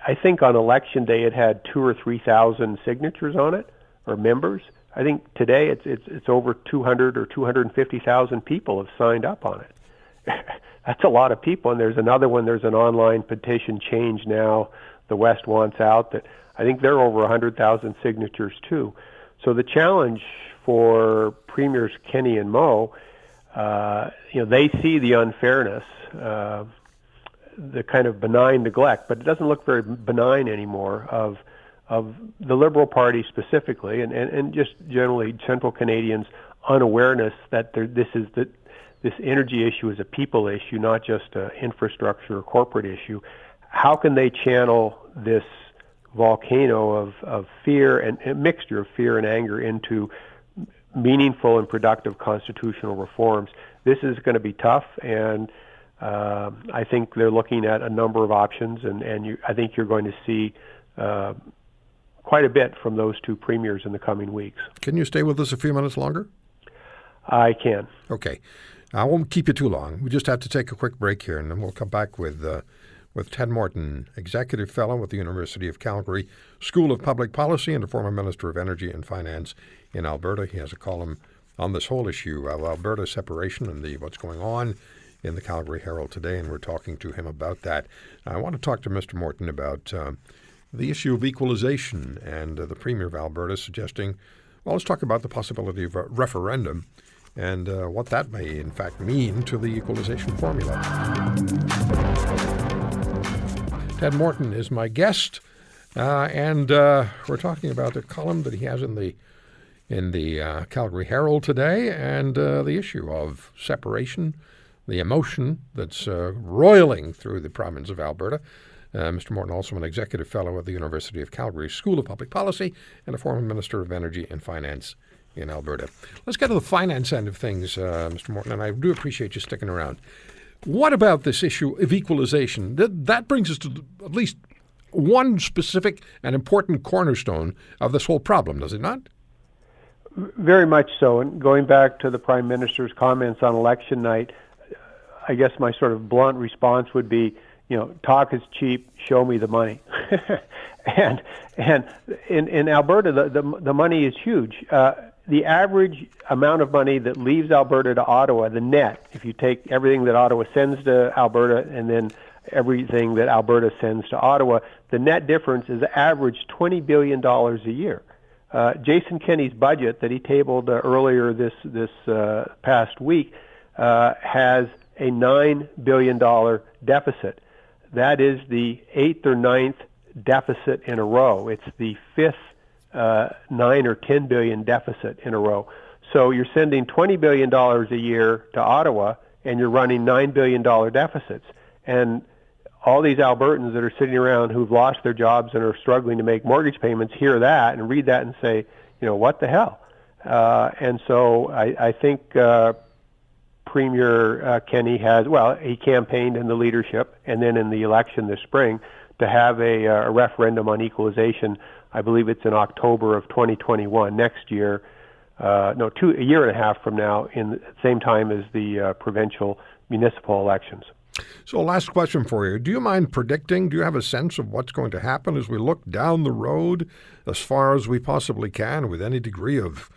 I think on election day it had two or three thousand signatures on it, or members. I think today it's it's it's over two hundred or two hundred and fifty thousand people have signed up on it. That's a lot of people, and there's another one. There's an online petition, Change Now, the West Wants Out, that I think they're over one hundred thousand signatures too. So the challenge for Premiers Kenney and Moe, uh, you know, they see the unfairness, uh, the kind of benign neglect, but it doesn't look very benign anymore of of the Liberal Party specifically, and, and, and just generally Central Canadians' unawareness that this is the This energy issue is a people issue, not just an infrastructure or corporate issue. How can they channel this volcano of, of fear and a mixture of fear and anger into meaningful and productive constitutional reforms? This is going to be tough, and uh, I think they're looking at a number of options, and, and you, I think you're going to see uh, quite a bit from those two premiers in the coming weeks. Can you stay with us a few minutes longer? I can. Okay. I won't keep you too long. We just have to take a quick break here, and then we'll come back with uh, with Ted Morton, Executive Fellow with the University of Calgary School of Public Policy and a former Minister of Energy and Finance in Alberta. He has a column on this whole issue of Alberta separation and the what's going on in the Calgary Herald today, and we're talking to him about that. I want to talk to Mister Morton about uh, the issue of equalization and uh, the Premier of Alberta suggesting, well, let's talk about the possibility of a referendum and uh, what that may, in fact, mean to the equalization formula. Ted Morton is my guest, uh, and uh, we're talking about the column that he has in the in the uh, Calgary Herald today, and uh, the issue of separation, the emotion that's uh, roiling through the province of Alberta. Uh, Mister Morton, also an executive fellow at the University of Calgary School of Public Policy and a former Minister of Energy and Finance in Alberta. Let's get to the finance end of things, uh, Mister Morton, and I do appreciate you sticking around. What about this issue of equalization? Th- that brings us to at least one specific and important cornerstone of this whole problem, does it not? Very much so. And going back to the Prime Minister's comments on election night, I guess my sort of blunt response would be, you know, talk is cheap, show me the money. and and in, in Alberta, the, the, the money is huge. Uh, the average amount of money that leaves Alberta to Ottawa, the net, if you take everything that Ottawa sends to Alberta and then everything that Alberta sends to Ottawa, the net difference is average twenty billion dollars a year. Uh, Jason Kenney's budget that he tabled uh, earlier this, this uh, past week uh, has a nine billion dollars deficit. That is the eighth or ninth deficit in a row. It's the fifth uh, nine or ten billion deficit in a row. So you're sending twenty billion dollars a year to Ottawa, and you're running nine billion dollars deficits. And all these Albertans that are sitting around who've lost their jobs and are struggling to make mortgage payments hear that and read that and say, you know, what the hell? Uh, and so I, I think... Uh, Premier uh, Kenney has, well, he campaigned in the leadership and then in the election this spring to have a, a referendum on equalization. I believe it's in October of twenty twenty-one, next year, uh, no, two, a year and a half from now, in the same time as the uh, provincial municipal elections. So last question for you. Do you mind predicting, do you have a sense of what's going to happen as we look down the road as far as we possibly can with any degree of,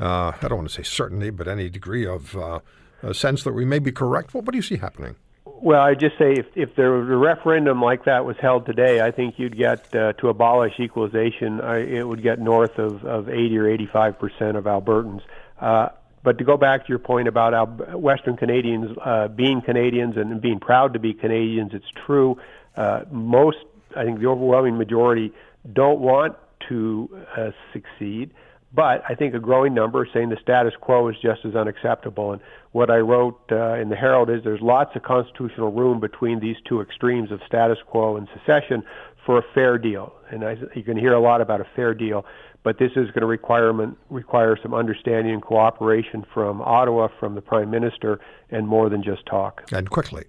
uh, I don't want to say certainty, but any degree of... Uh, a sense that we may be correct? What do you see happening? Well, I just say if, if there was a referendum like that was held today, I think you'd get uh, to abolish equalization. I, it would get north of, of eighty or eighty-five percent of Albertans. Uh, but to go back to your point about Al- Western Canadians uh, being Canadians and being proud to be Canadians, it's true. Uh, most, I think the overwhelming majority, don't want to uh, succeed. But I think a growing number are saying the status quo is just as unacceptable. And what I wrote uh, in the Herald is there's lots of constitutional room between these two extremes of status quo and secession for a fair deal. And I, you can hear a lot about a fair deal, but this is going to requirement, require some understanding and cooperation from Ottawa, from the Prime Minister, and more than just talk. And quickly.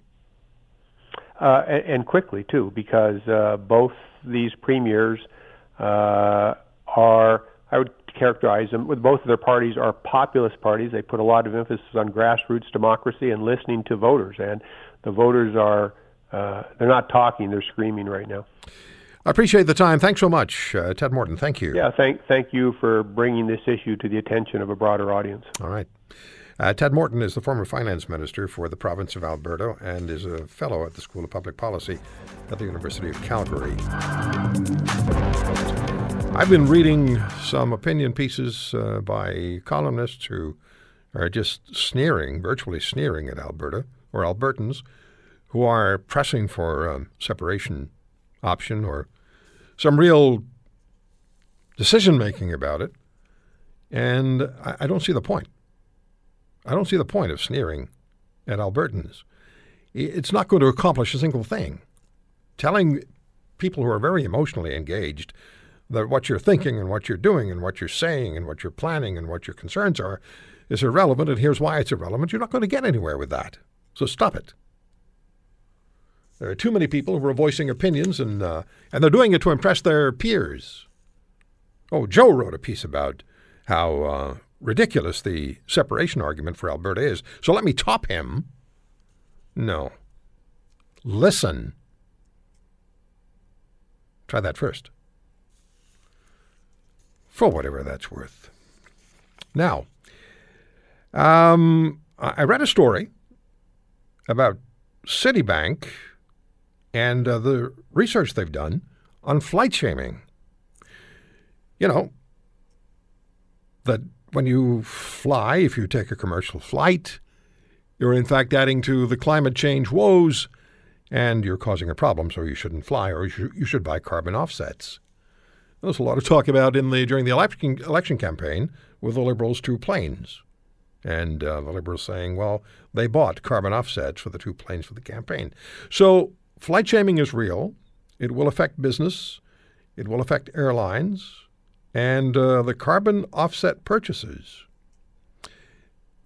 Uh, and, and quickly, too, because uh, both these premiers uh, are, I would characterize them, with both of their parties are populist parties. They put a lot of emphasis on grassroots democracy and listening to voters, and the voters are, uh, they're not talking, they're screaming right now. I appreciate the time. Thanks so much, uh, Ted Morton. Thank you. Yeah, thank thank you for bringing this issue to the attention of a broader audience. All right. Uh, Ted Morton is the former finance minister for the province of Alberta and is a fellow at the School of Public Policy at the University of Calgary. I've been reading some opinion pieces uh, by columnists who are just sneering, virtually sneering at Alberta, or Albertans, who are pressing for a separation option or some real decision-making about it. And I, I don't see the point. I don't see the point of sneering at Albertans. It's not going to accomplish a single thing. Telling people who are very emotionally engaged that what you're thinking and what you're doing and what you're saying and what you're planning and what your concerns are is irrelevant, and here's why it's irrelevant. You're not going to get anywhere with that. So stop it. There are too many people who are voicing opinions, and uh, and they're doing it to impress their peers. Oh, Joe wrote a piece about how uh, ridiculous the separation argument for Alberta is. So let me top him. No. Listen. Try that first. For whatever that's worth. Now, um, I read a story about Citibank and uh, the research they've done on flight shaming. You know, that when you fly, if you take a commercial flight, you're in fact adding to the climate change woes and you're causing a problem, so you shouldn't fly, or you should buy carbon offsets. There's a lot of talk about in the during the election, election campaign with the Liberals' two planes. And uh, the Liberals saying, well, they bought carbon offsets for the two planes for the campaign. So flight shaming is real. It will affect business. It will affect airlines. And uh, the carbon offset purchases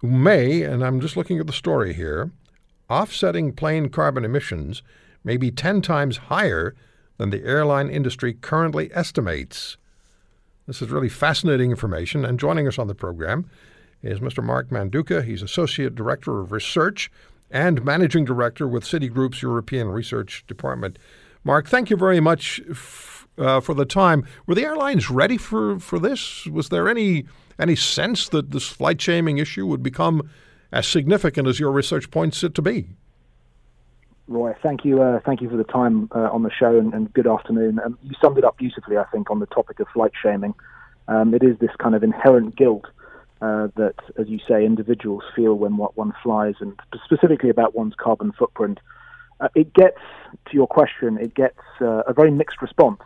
may, and I'm just looking at the story here, offsetting plane carbon emissions may be ten times higher than the airline industry currently estimates. This is really fascinating information. And joining us on the program is Mister Mark Manduca. He's Associate Director of Research and Managing Director with Citigroup's European Research Department. Mark, thank you very much for Uh, for the time. Were the airlines ready for, for this? Was there any any sense that this flight shaming issue would become as significant as your research points it to be? Roy, thank you. Uh, thank you for the time uh, on the show, and, and good afternoon. Um, you summed it up beautifully, I think, on the topic of flight shaming. Um, it is this kind of inherent guilt uh, that, as you say, individuals feel when what one flies, and specifically about one's carbon footprint. Uh, it gets, to your question, it gets uh, a very mixed response.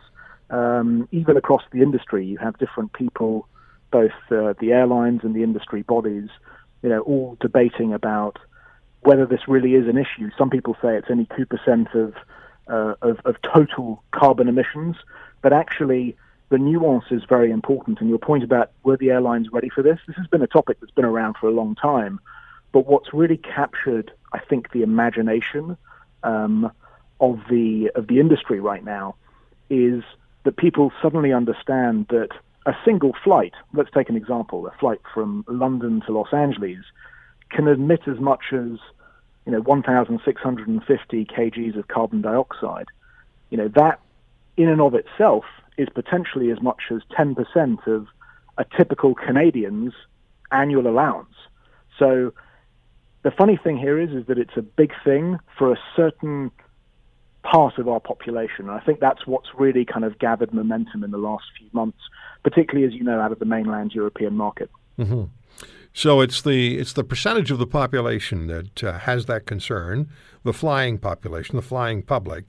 Um, even across the industry, you have different people, both uh, the airlines and the industry bodies, you know, all debating about whether this really is an issue. Some people say it's only two percent of, uh, of of total carbon emissions, but actually the nuance is very important. And your point about were the airlines ready for this? This has been a topic that's been around for a long time, but what's really captured, I think, the imagination um, of the of the industry right now is that people suddenly understand that a single flight, let's take an example, a flight from London to Los Angeles, can emit as much as, you know, one thousand six hundred fifty kilograms of carbon dioxide. You know, that in and of itself is potentially as much as ten percent of a typical Canadian's annual allowance. So the funny thing here is, is that it's a big thing for a certain part of our population. And I think that's what's really kind of gathered momentum in the last few months, particularly, as you know, out of the mainland European market. Mm-hmm. So it's the it's the percentage of the population that uh, has that concern, the flying population, the flying public,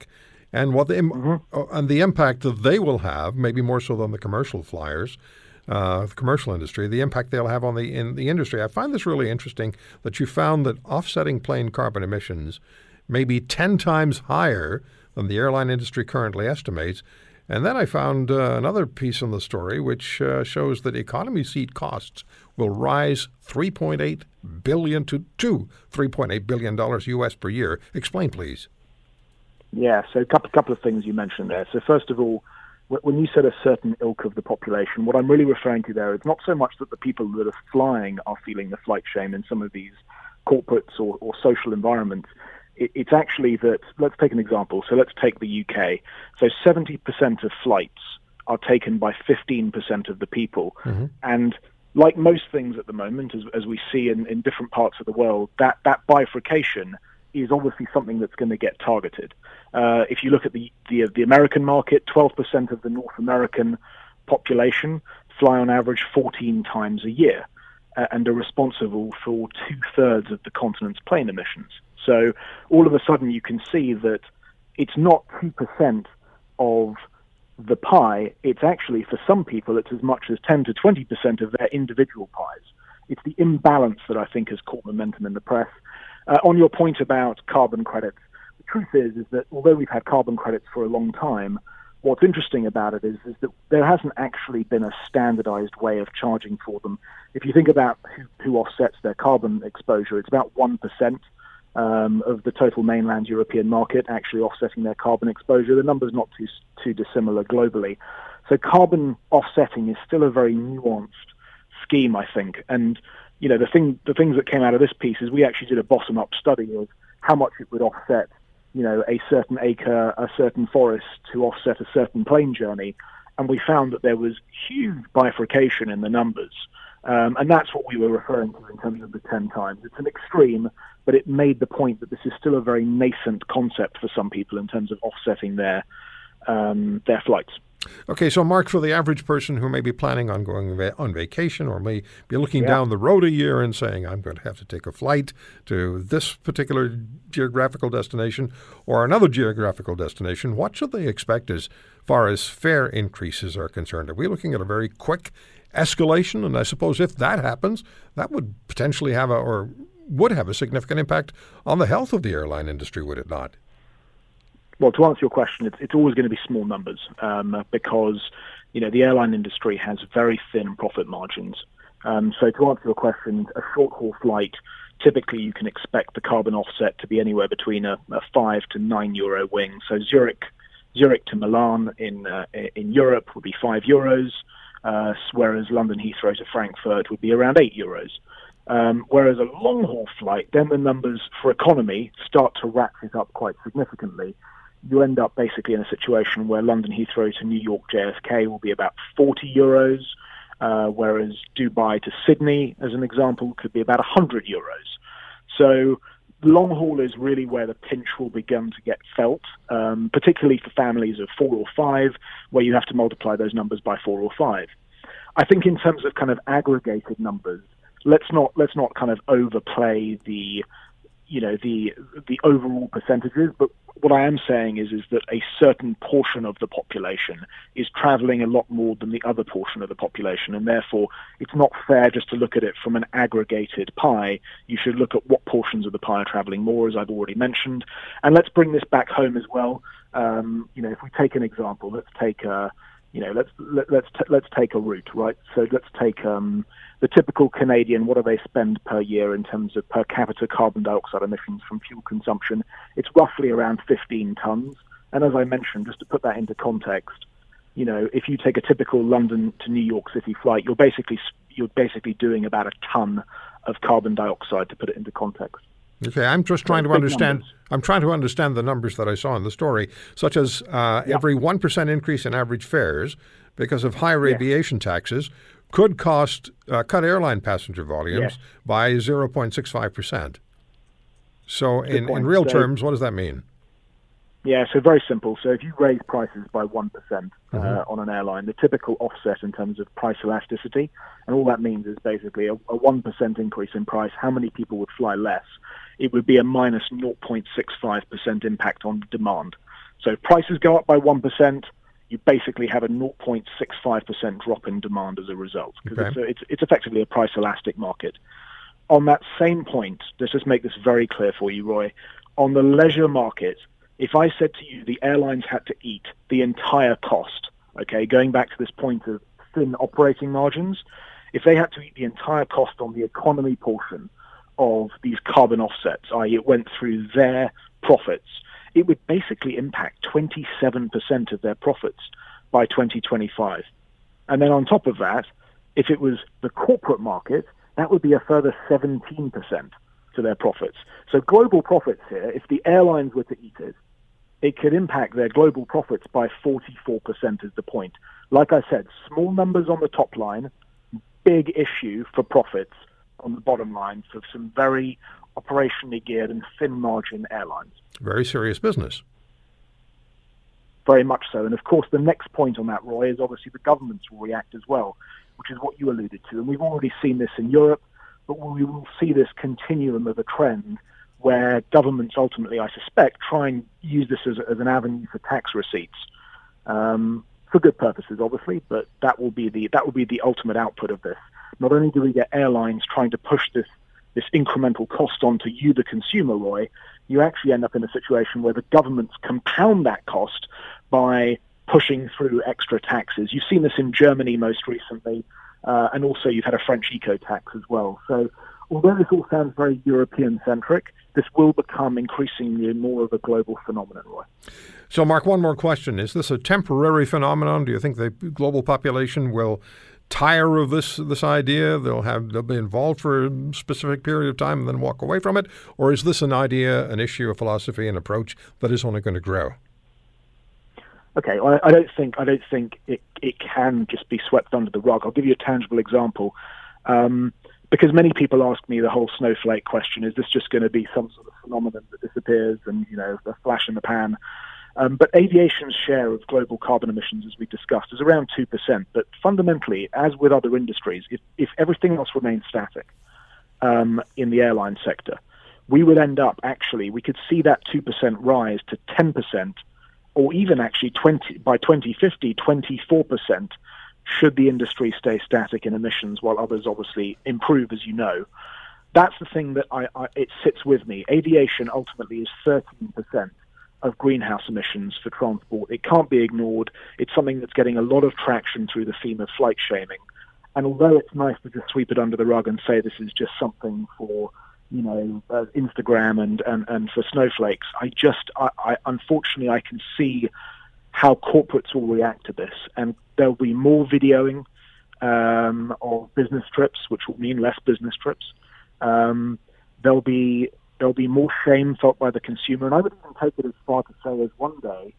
and what the Im- mm-hmm. uh, and the impact that they will have, maybe more so than the commercial flyers, uh, the commercial industry, the impact they'll have on the in the industry. I find this really interesting that you found that offsetting plane carbon emissions maybe ten times higher than the airline industry currently estimates. And then I found uh, another piece in the story which uh, shows that economy seat costs will rise three point eight billion dollars to, to three point eight billion dollars U S per year. Explain, please. Yeah, so a couple, couple of things you mentioned there. So first of all, when you said a certain ilk of the population, what I'm really referring to there is not so much that the people that are flying are feeling the flight shame in some of these corporates or, or social environments. It's actually that, let's take an example. So let's take the U K. So seventy percent of flights are taken by fifteen percent of the people. Mm-hmm. And like most things at the moment, as, as we see in, in different parts of the world, that, that bifurcation is obviously something that's going to get targeted. Uh, if you look at the, the, the American market, twelve percent of the North American population fly on average fourteen times a year uh, and are responsible for two-thirds of the continent's plane emissions. So all of a sudden you can see that it's not two percent of the pie. It's actually, for some people, it's as much as ten to twenty percent of their individual pies. It's the imbalance that I think has caught momentum in the press. Uh, on your point about carbon credits, the truth is, is that although we've had carbon credits for a long time, what's interesting about it is, is that there hasn't actually been a standardized way of charging for them. If you think about who, who offsets their carbon exposure, it's about one percent. Um, of the total mainland European market actually offsetting their carbon exposure. The number's not too too dissimilar globally. So carbon offsetting is still a very nuanced scheme, I think. And, you know, the thing, the things that came out of this piece is we actually did a bottom-up study of how much it would offset, you know, a certain acre, a certain forest to offset a certain plane journey. And we found that there was huge bifurcation in the numbers. Um, and that's what we were referring to in terms of the ten times. It's an extreme, but it made the point that this is still a very nascent concept for some people in terms of offsetting their um, their flights. Okay, so Mark, for the average person who may be planning on going va- on vacation or may be looking yeah. down the road a year and saying, I'm going to have to take a flight to this particular geographical destination or another geographical destination, what should they expect as far as fare increases are concerned? Are we looking at a very quick escalation? And I suppose if that happens, that would potentially have a, or would have a significant impact on the health of the airline industry, would it not? Well, to answer your question, it's, it's always going to be small numbers um, because, you know, the airline industry has very thin profit margins. Um, so to answer your question, a short-haul flight, typically you can expect the carbon offset to be anywhere between a, a five to nine euro wing. So Zurich, Zurich to Milan in uh, in Europe would be five euros, uh, whereas London Heathrow to Frankfurt would be around eight euros. Um, whereas a long-haul flight, then the numbers for economy start to ratchet up quite significantly. You end up basically in a situation where London Heathrow to New York J S K will be about forty euros, uh, whereas Dubai to Sydney, as an example, could be about one hundred euros. So long haul is really where the pinch will begin to get felt, um, particularly for families of four or five, where you have to multiply those numbers by four or five. I think in terms of kind of aggregated numbers, let's not let's not kind of overplay the you know, the the overall percentages. But what I am saying is is that a certain portion of the population is traveling a lot more than the other portion of the population. And therefore, it's not fair just to look at it from an aggregated pie. You should look at what portions of the pie are traveling more, as I've already mentioned. And let's bring this back home as well. Um, you know, if we take an example, let's take a, you know, let's let, let's t- let's take a route, right? So let's take um, the typical Canadian. What do they spend per year in terms of per capita carbon dioxide emissions from fuel consumption? It's roughly around fifteen tons. And as I mentioned, just to put that into context, you know, if you take a typical London to New York City flight, you're basically you're basically doing about a ton of carbon dioxide, to put it into context. Okay, I'm just trying to understand. I'm trying to understand the numbers that I saw in the story, such as uh, yep. every one percent increase in average fares because of higher yes. aviation taxes could cost uh, cut airline passenger volumes yes. by zero point six five percent. So, in, in real so, terms, what does that mean? Yeah, so very simple. So, if you raise prices by one percent mm-hmm. uh, on an airline, the typical offset in terms of price elasticity, and all that means is basically a, a one percent increase in price, how many people would fly less? It would be a minus zero point six five percent impact on demand. So if prices go up by one percent, you basically have a zero point six five percent drop in demand as a result, because okay. it's, it's, it's effectively a price elastic market. On that same point, let's just make this very clear for you, Roy. On the leisure market, if I said to you the airlines had to eat the entire cost, okay, going back to this point of thin operating margins, if they had to eat the entire cost on the economy portion of these carbon offsets, that is it went through their profits, it would basically impact twenty-seven percent of their profits by twenty twenty-five. And then on top of that, if it was the corporate market, that would be a further seventeen percent to their profits. So global profits here, if the airlines were to eat it, it could impact their global profits by forty-four percent is the point. Like I said, small numbers on the top line, big issue for profits on the bottom line for some very operationally geared and thin-margin airlines. Very serious business. Very much so. And, of course, the next point on that, Roy, is obviously the governments will react as well, which is what you alluded to. And we've already seen this in Europe, but we will see this continuum of a trend where governments ultimately, I suspect, try and use this as, as an avenue for tax receipts. Um, for good purposes, obviously, but that will be the that will be the ultimate output of this. Not only do we get airlines trying to push this, this incremental cost onto you, the consumer, Roy, you actually end up in a situation where the governments compound that cost by pushing through extra taxes. You've seen this in Germany most recently, uh, and also you've had a French eco-tax as well. So although this all sounds very European-centric, this will become increasingly more of a global phenomenon, Roy. So, Mark, one more question. Is this a temporary phenomenon? Do you think the global population will tire of this this idea, they'll have they'll be involved for a specific period of time and then walk away from it? Or is this an idea, an issue, a philosophy, an approach that is only going to grow? Okay, I, I don't think I don't think it it can just be swept under the rug. I'll give you a tangible example, um, because many people ask me the whole snowflake question: is this just going to be some sort of phenomenon that disappears and, you know, a flash in the pan? Um, but aviation's share of global carbon emissions, as we discussed, is around two percent. But fundamentally, as with other industries, if, if everything else remains static um, in the airline sector, we would end up actually, we could see that two percent rise to ten percent, or even actually twenty by twenty fifty, twenty-four percent, should the industry stay static in emissions while others obviously improve, as you know. That's the thing that I, I it sits with me. Aviation ultimately is thirteen percent. Of greenhouse emissions for transport. It can't be ignored. It's something that's getting a lot of traction through the theme of flight shaming. And although it's nice to just sweep it under the rug and say this is just something for, you know, uh, Instagram and, and, and for snowflakes, I just, I, I unfortunately, I can see how corporates will react to this. And there'll be more videoing um, of business trips, which will mean less business trips. Um, there'll be There'll be more shame felt by the consumer. And I would even take it as far to say as one day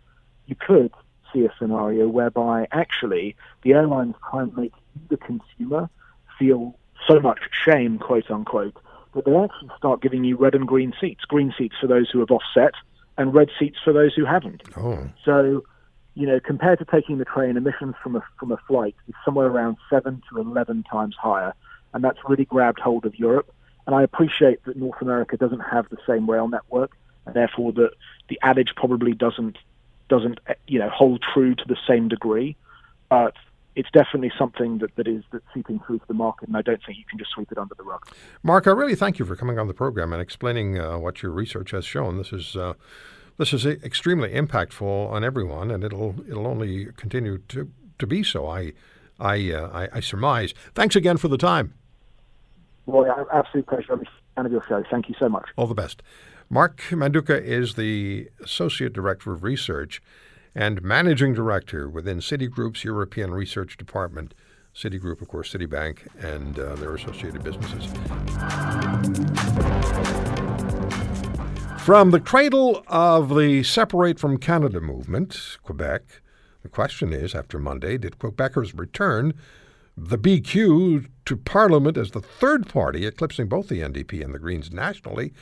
you could see a scenario whereby actually the airlines try and make the consumer feel so much shame, quote unquote, that they actually start giving you red and green seats. Green seats for those who have offset and red seats for those who haven't. Oh. So, you know, compared to taking the train, emissions from a, from a flight is somewhere around seven to eleven times higher. And that's really grabbed hold of Europe. And I appreciate that North America doesn't have the same rail network, and therefore that the adage probably doesn't doesn't you know hold true to the same degree. But it's definitely something that, that is that's seeping through to the market, and I don't think you can just sweep it under the rug. Mark, I really thank you for coming on the program and explaining uh, what your research has shown. This is uh, this is extremely impactful on everyone, and it'll it'll only continue to to be so. I I uh, I, I surmise. Thanks again for the time. Roy, absolute pleasure. I'm a fan of your show. Thank you so much. All the best. Mark Manduca is the Associate Director of Research and Managing Director within Citigroup's European Research Department. Citigroup, of course, Citibank, and uh, their associated businesses. From the cradle of the Separate from Canada movement, Quebec, the question is, after Monday, did Quebecers return the B Q to Parliament as the third party, eclipsing both the N D P and the Greens nationally,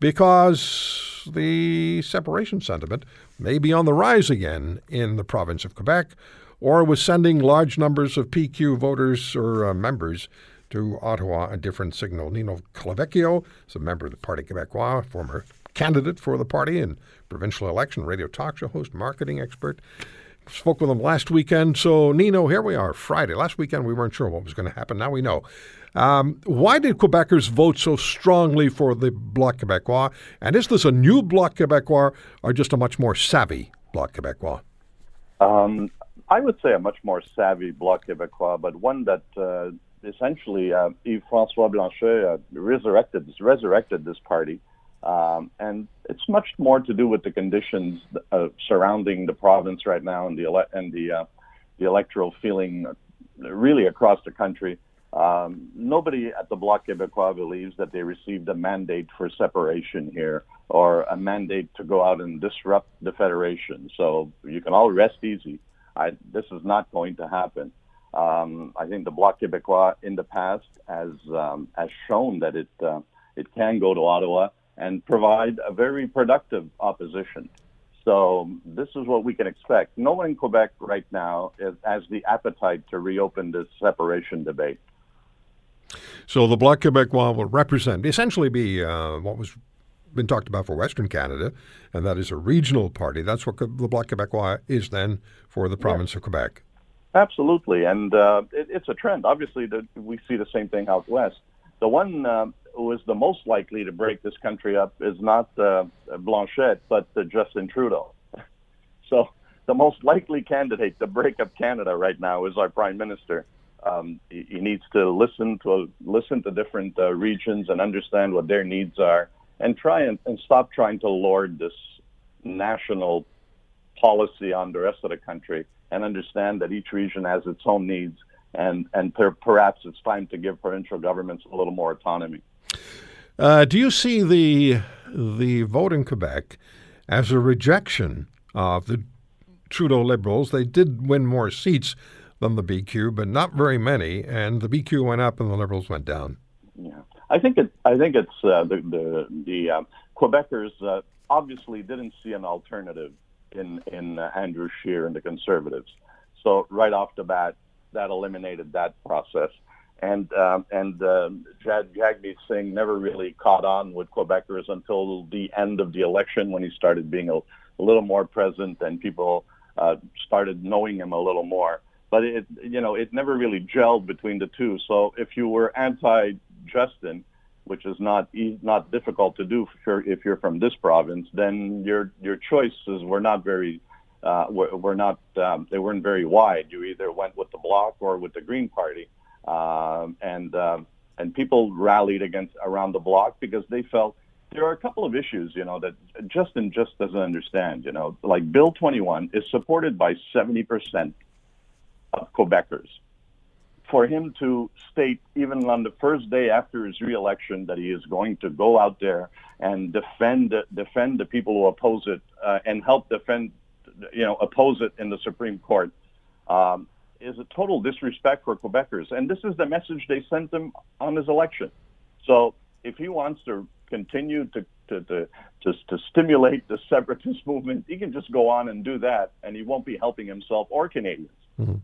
because the separation sentiment may be on the rise again in the province of Quebec, or was sending large numbers of P Q voters or uh, members to Ottawa a different signal? Nino Colavecchio is a member of the Parti Québécois, former candidate for the party in provincial election, radio talk show host, marketing expert. Spoke with him last weekend. So, Nino, here we are, Friday. Last weekend we weren't sure what was going to happen. Now we know. Um, why did Quebecers vote so strongly for the Bloc Québécois? And is this a new Bloc Québécois or just a much more savvy Bloc Québécois? Um, I would say a much more savvy Bloc Québécois, but one that uh, essentially uh, Yves-François Blanchet uh, resurrected, resurrected this party. Um, and it's much more to do with the conditions uh, surrounding the province right now, and the ele- and the uh, the electoral feeling really across the country. Um, nobody at the Bloc Québécois believes that they received a mandate for separation here, or a mandate to go out and disrupt the federation. So you can all rest easy. I, this is not going to happen. Um, I think the Bloc Québécois in the past has um, has shown that it uh, it can go to Ottawa and provide a very productive opposition. So this is what we can expect. No one in Quebec right now is, has the appetite to reopen this separation debate. So the Bloc Québécois will represent, essentially be uh, what was been talked about for Western Canada, and that is a regional party. That's what the Bloc Québécois is then for the province yeah. of Quebec. Absolutely, and uh, it, it's a trend. Obviously, the, we see the same thing out west. The one uh, who is the most likely to break this country up is not uh, Blanchet, but uh, Justin Trudeau. So the most likely candidate to break up Canada right now is our prime minister. Um, he, he needs to listen to uh, listen to different uh, regions and understand what their needs are, and try and, and stop trying to lord this national policy on the rest of the country, and understand that each region has its own needs. and, and per, perhaps it's time to give provincial governments a little more autonomy. Uh, do you see the the vote in Quebec as a rejection of the Trudeau Liberals? They did win more seats than the B Q, but not very many, and the B Q went up and the Liberals went down. Yeah, I think it. I think it's uh, the the, the uh, Quebecers uh, obviously didn't see an alternative in in uh, Andrew Scheer and the Conservatives, so right off the bat, that eliminated that process. And uh, and uh, Jagmeet Singh never really caught on with Quebecers until the end of the election, when he started being a, a little more present and people uh, started knowing him a little more. But it, you know, it never really gelled between the two. So if you were anti-Justin, which is not not difficult to do if you're from this province, then your your choices were not very uh, were, were not um, they weren't very wide. You either went with the Bloc or with the Green Party. Um, and uh, and people rallied against around the Bloc because they felt there are a couple of issues, you know, that Justin just doesn't understand. You know, like Bill twenty-one is supported by seventy percent of Quebecers. For him to state, even on the first day after his re-election, that he is going to go out there and defend defend the people who oppose it uh, and help defend, you know, oppose it in the Supreme Court. Um, is a total disrespect for Quebecers. And this is the message they sent him on his election. So if he wants to continue to to, to, to, to stimulate the separatist movement, he can just go on and do that, and he won't be helping himself or Canadians. Mm-hmm.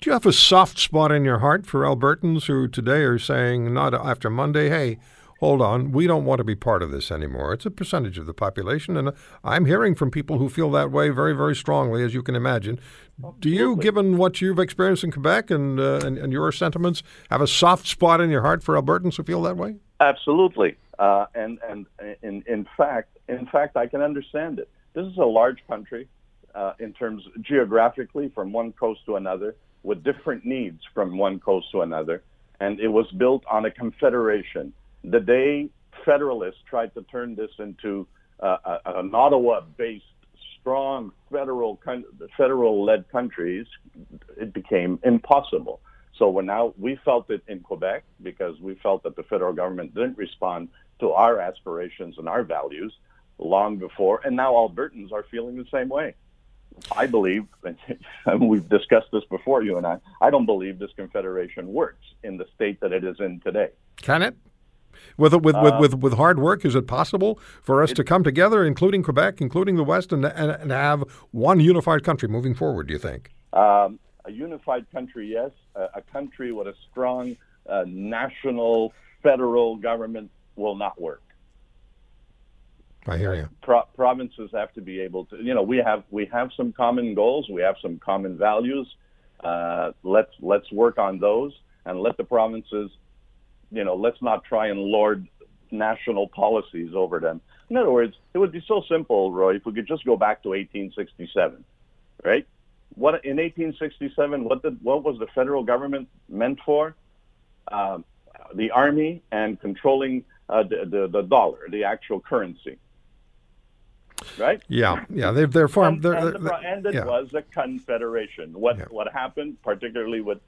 Do you have a soft spot in your heart for Albertans who today are saying, not after Monday, hey, hold on, we don't want to be part of this anymore? It's a percentage of the population, and I'm hearing from people who feel that way very, very strongly, as you can imagine. Absolutely. Do you, given what you've experienced in Quebec and, uh, and and your sentiments, have a soft spot in your heart for Albertans who feel that way? Absolutely, uh, and and in in fact, in fact, I can understand it. This is a large country, uh, in terms geographically, from one coast to another, with different needs from one coast to another, and it was built on a confederation. The day Federalists tried to turn this into uh, an Ottawa-based, strong federal, federal-led countries, it became impossible. So we're now we felt it in Quebec because we felt that the federal government didn't respond to our aspirations and our values long before, and now Albertans are feeling the same way. I believe, and we've discussed this before, you and I, I don't believe this confederation works in the state that it is in today. Can it? With with, uh, with with with hard work, is it possible for us it, to come together, including Quebec, including the West, and, and and have one unified country moving forward, do you think? Um, a unified country, yes. A, a country with a strong uh, national federal government will not work. I hear you. Pro- provinces have to be able to, you know, we have we have some common goals. We have some common values. Uh, let's, let's work on those and let the provinces, you know, let's not try and lord national policies over them. In other words, it would be so simple, Roy, if we could just go back to eighteen sixty-seven, right? What in eighteen sixty-seven, what did, what was the federal government meant for? Um, the army and controlling uh, the, the the dollar, the actual currency, right? Yeah, yeah, they've they're formed. And, and, the, and it yeah. was a confederation. What yeah. what happened, particularly with.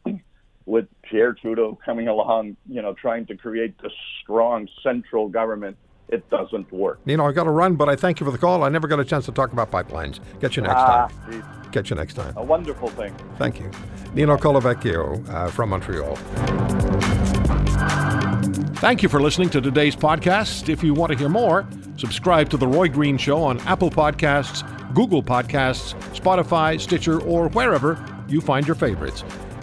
with Pierre Trudeau coming along, you know, trying to create this strong central government, it doesn't work. You know, I've got to run, but I thank you for the call. I never got a chance to talk about pipelines. Get you next ah, time. Geez. Get you next time. A wonderful thing. Thank you. Nino Colavecchio uh, from Montreal. Thank you for listening to today's podcast. If you want to hear more, subscribe to The Roy Green Show on Apple Podcasts, Google Podcasts, Spotify, Stitcher, or wherever you find your favorites.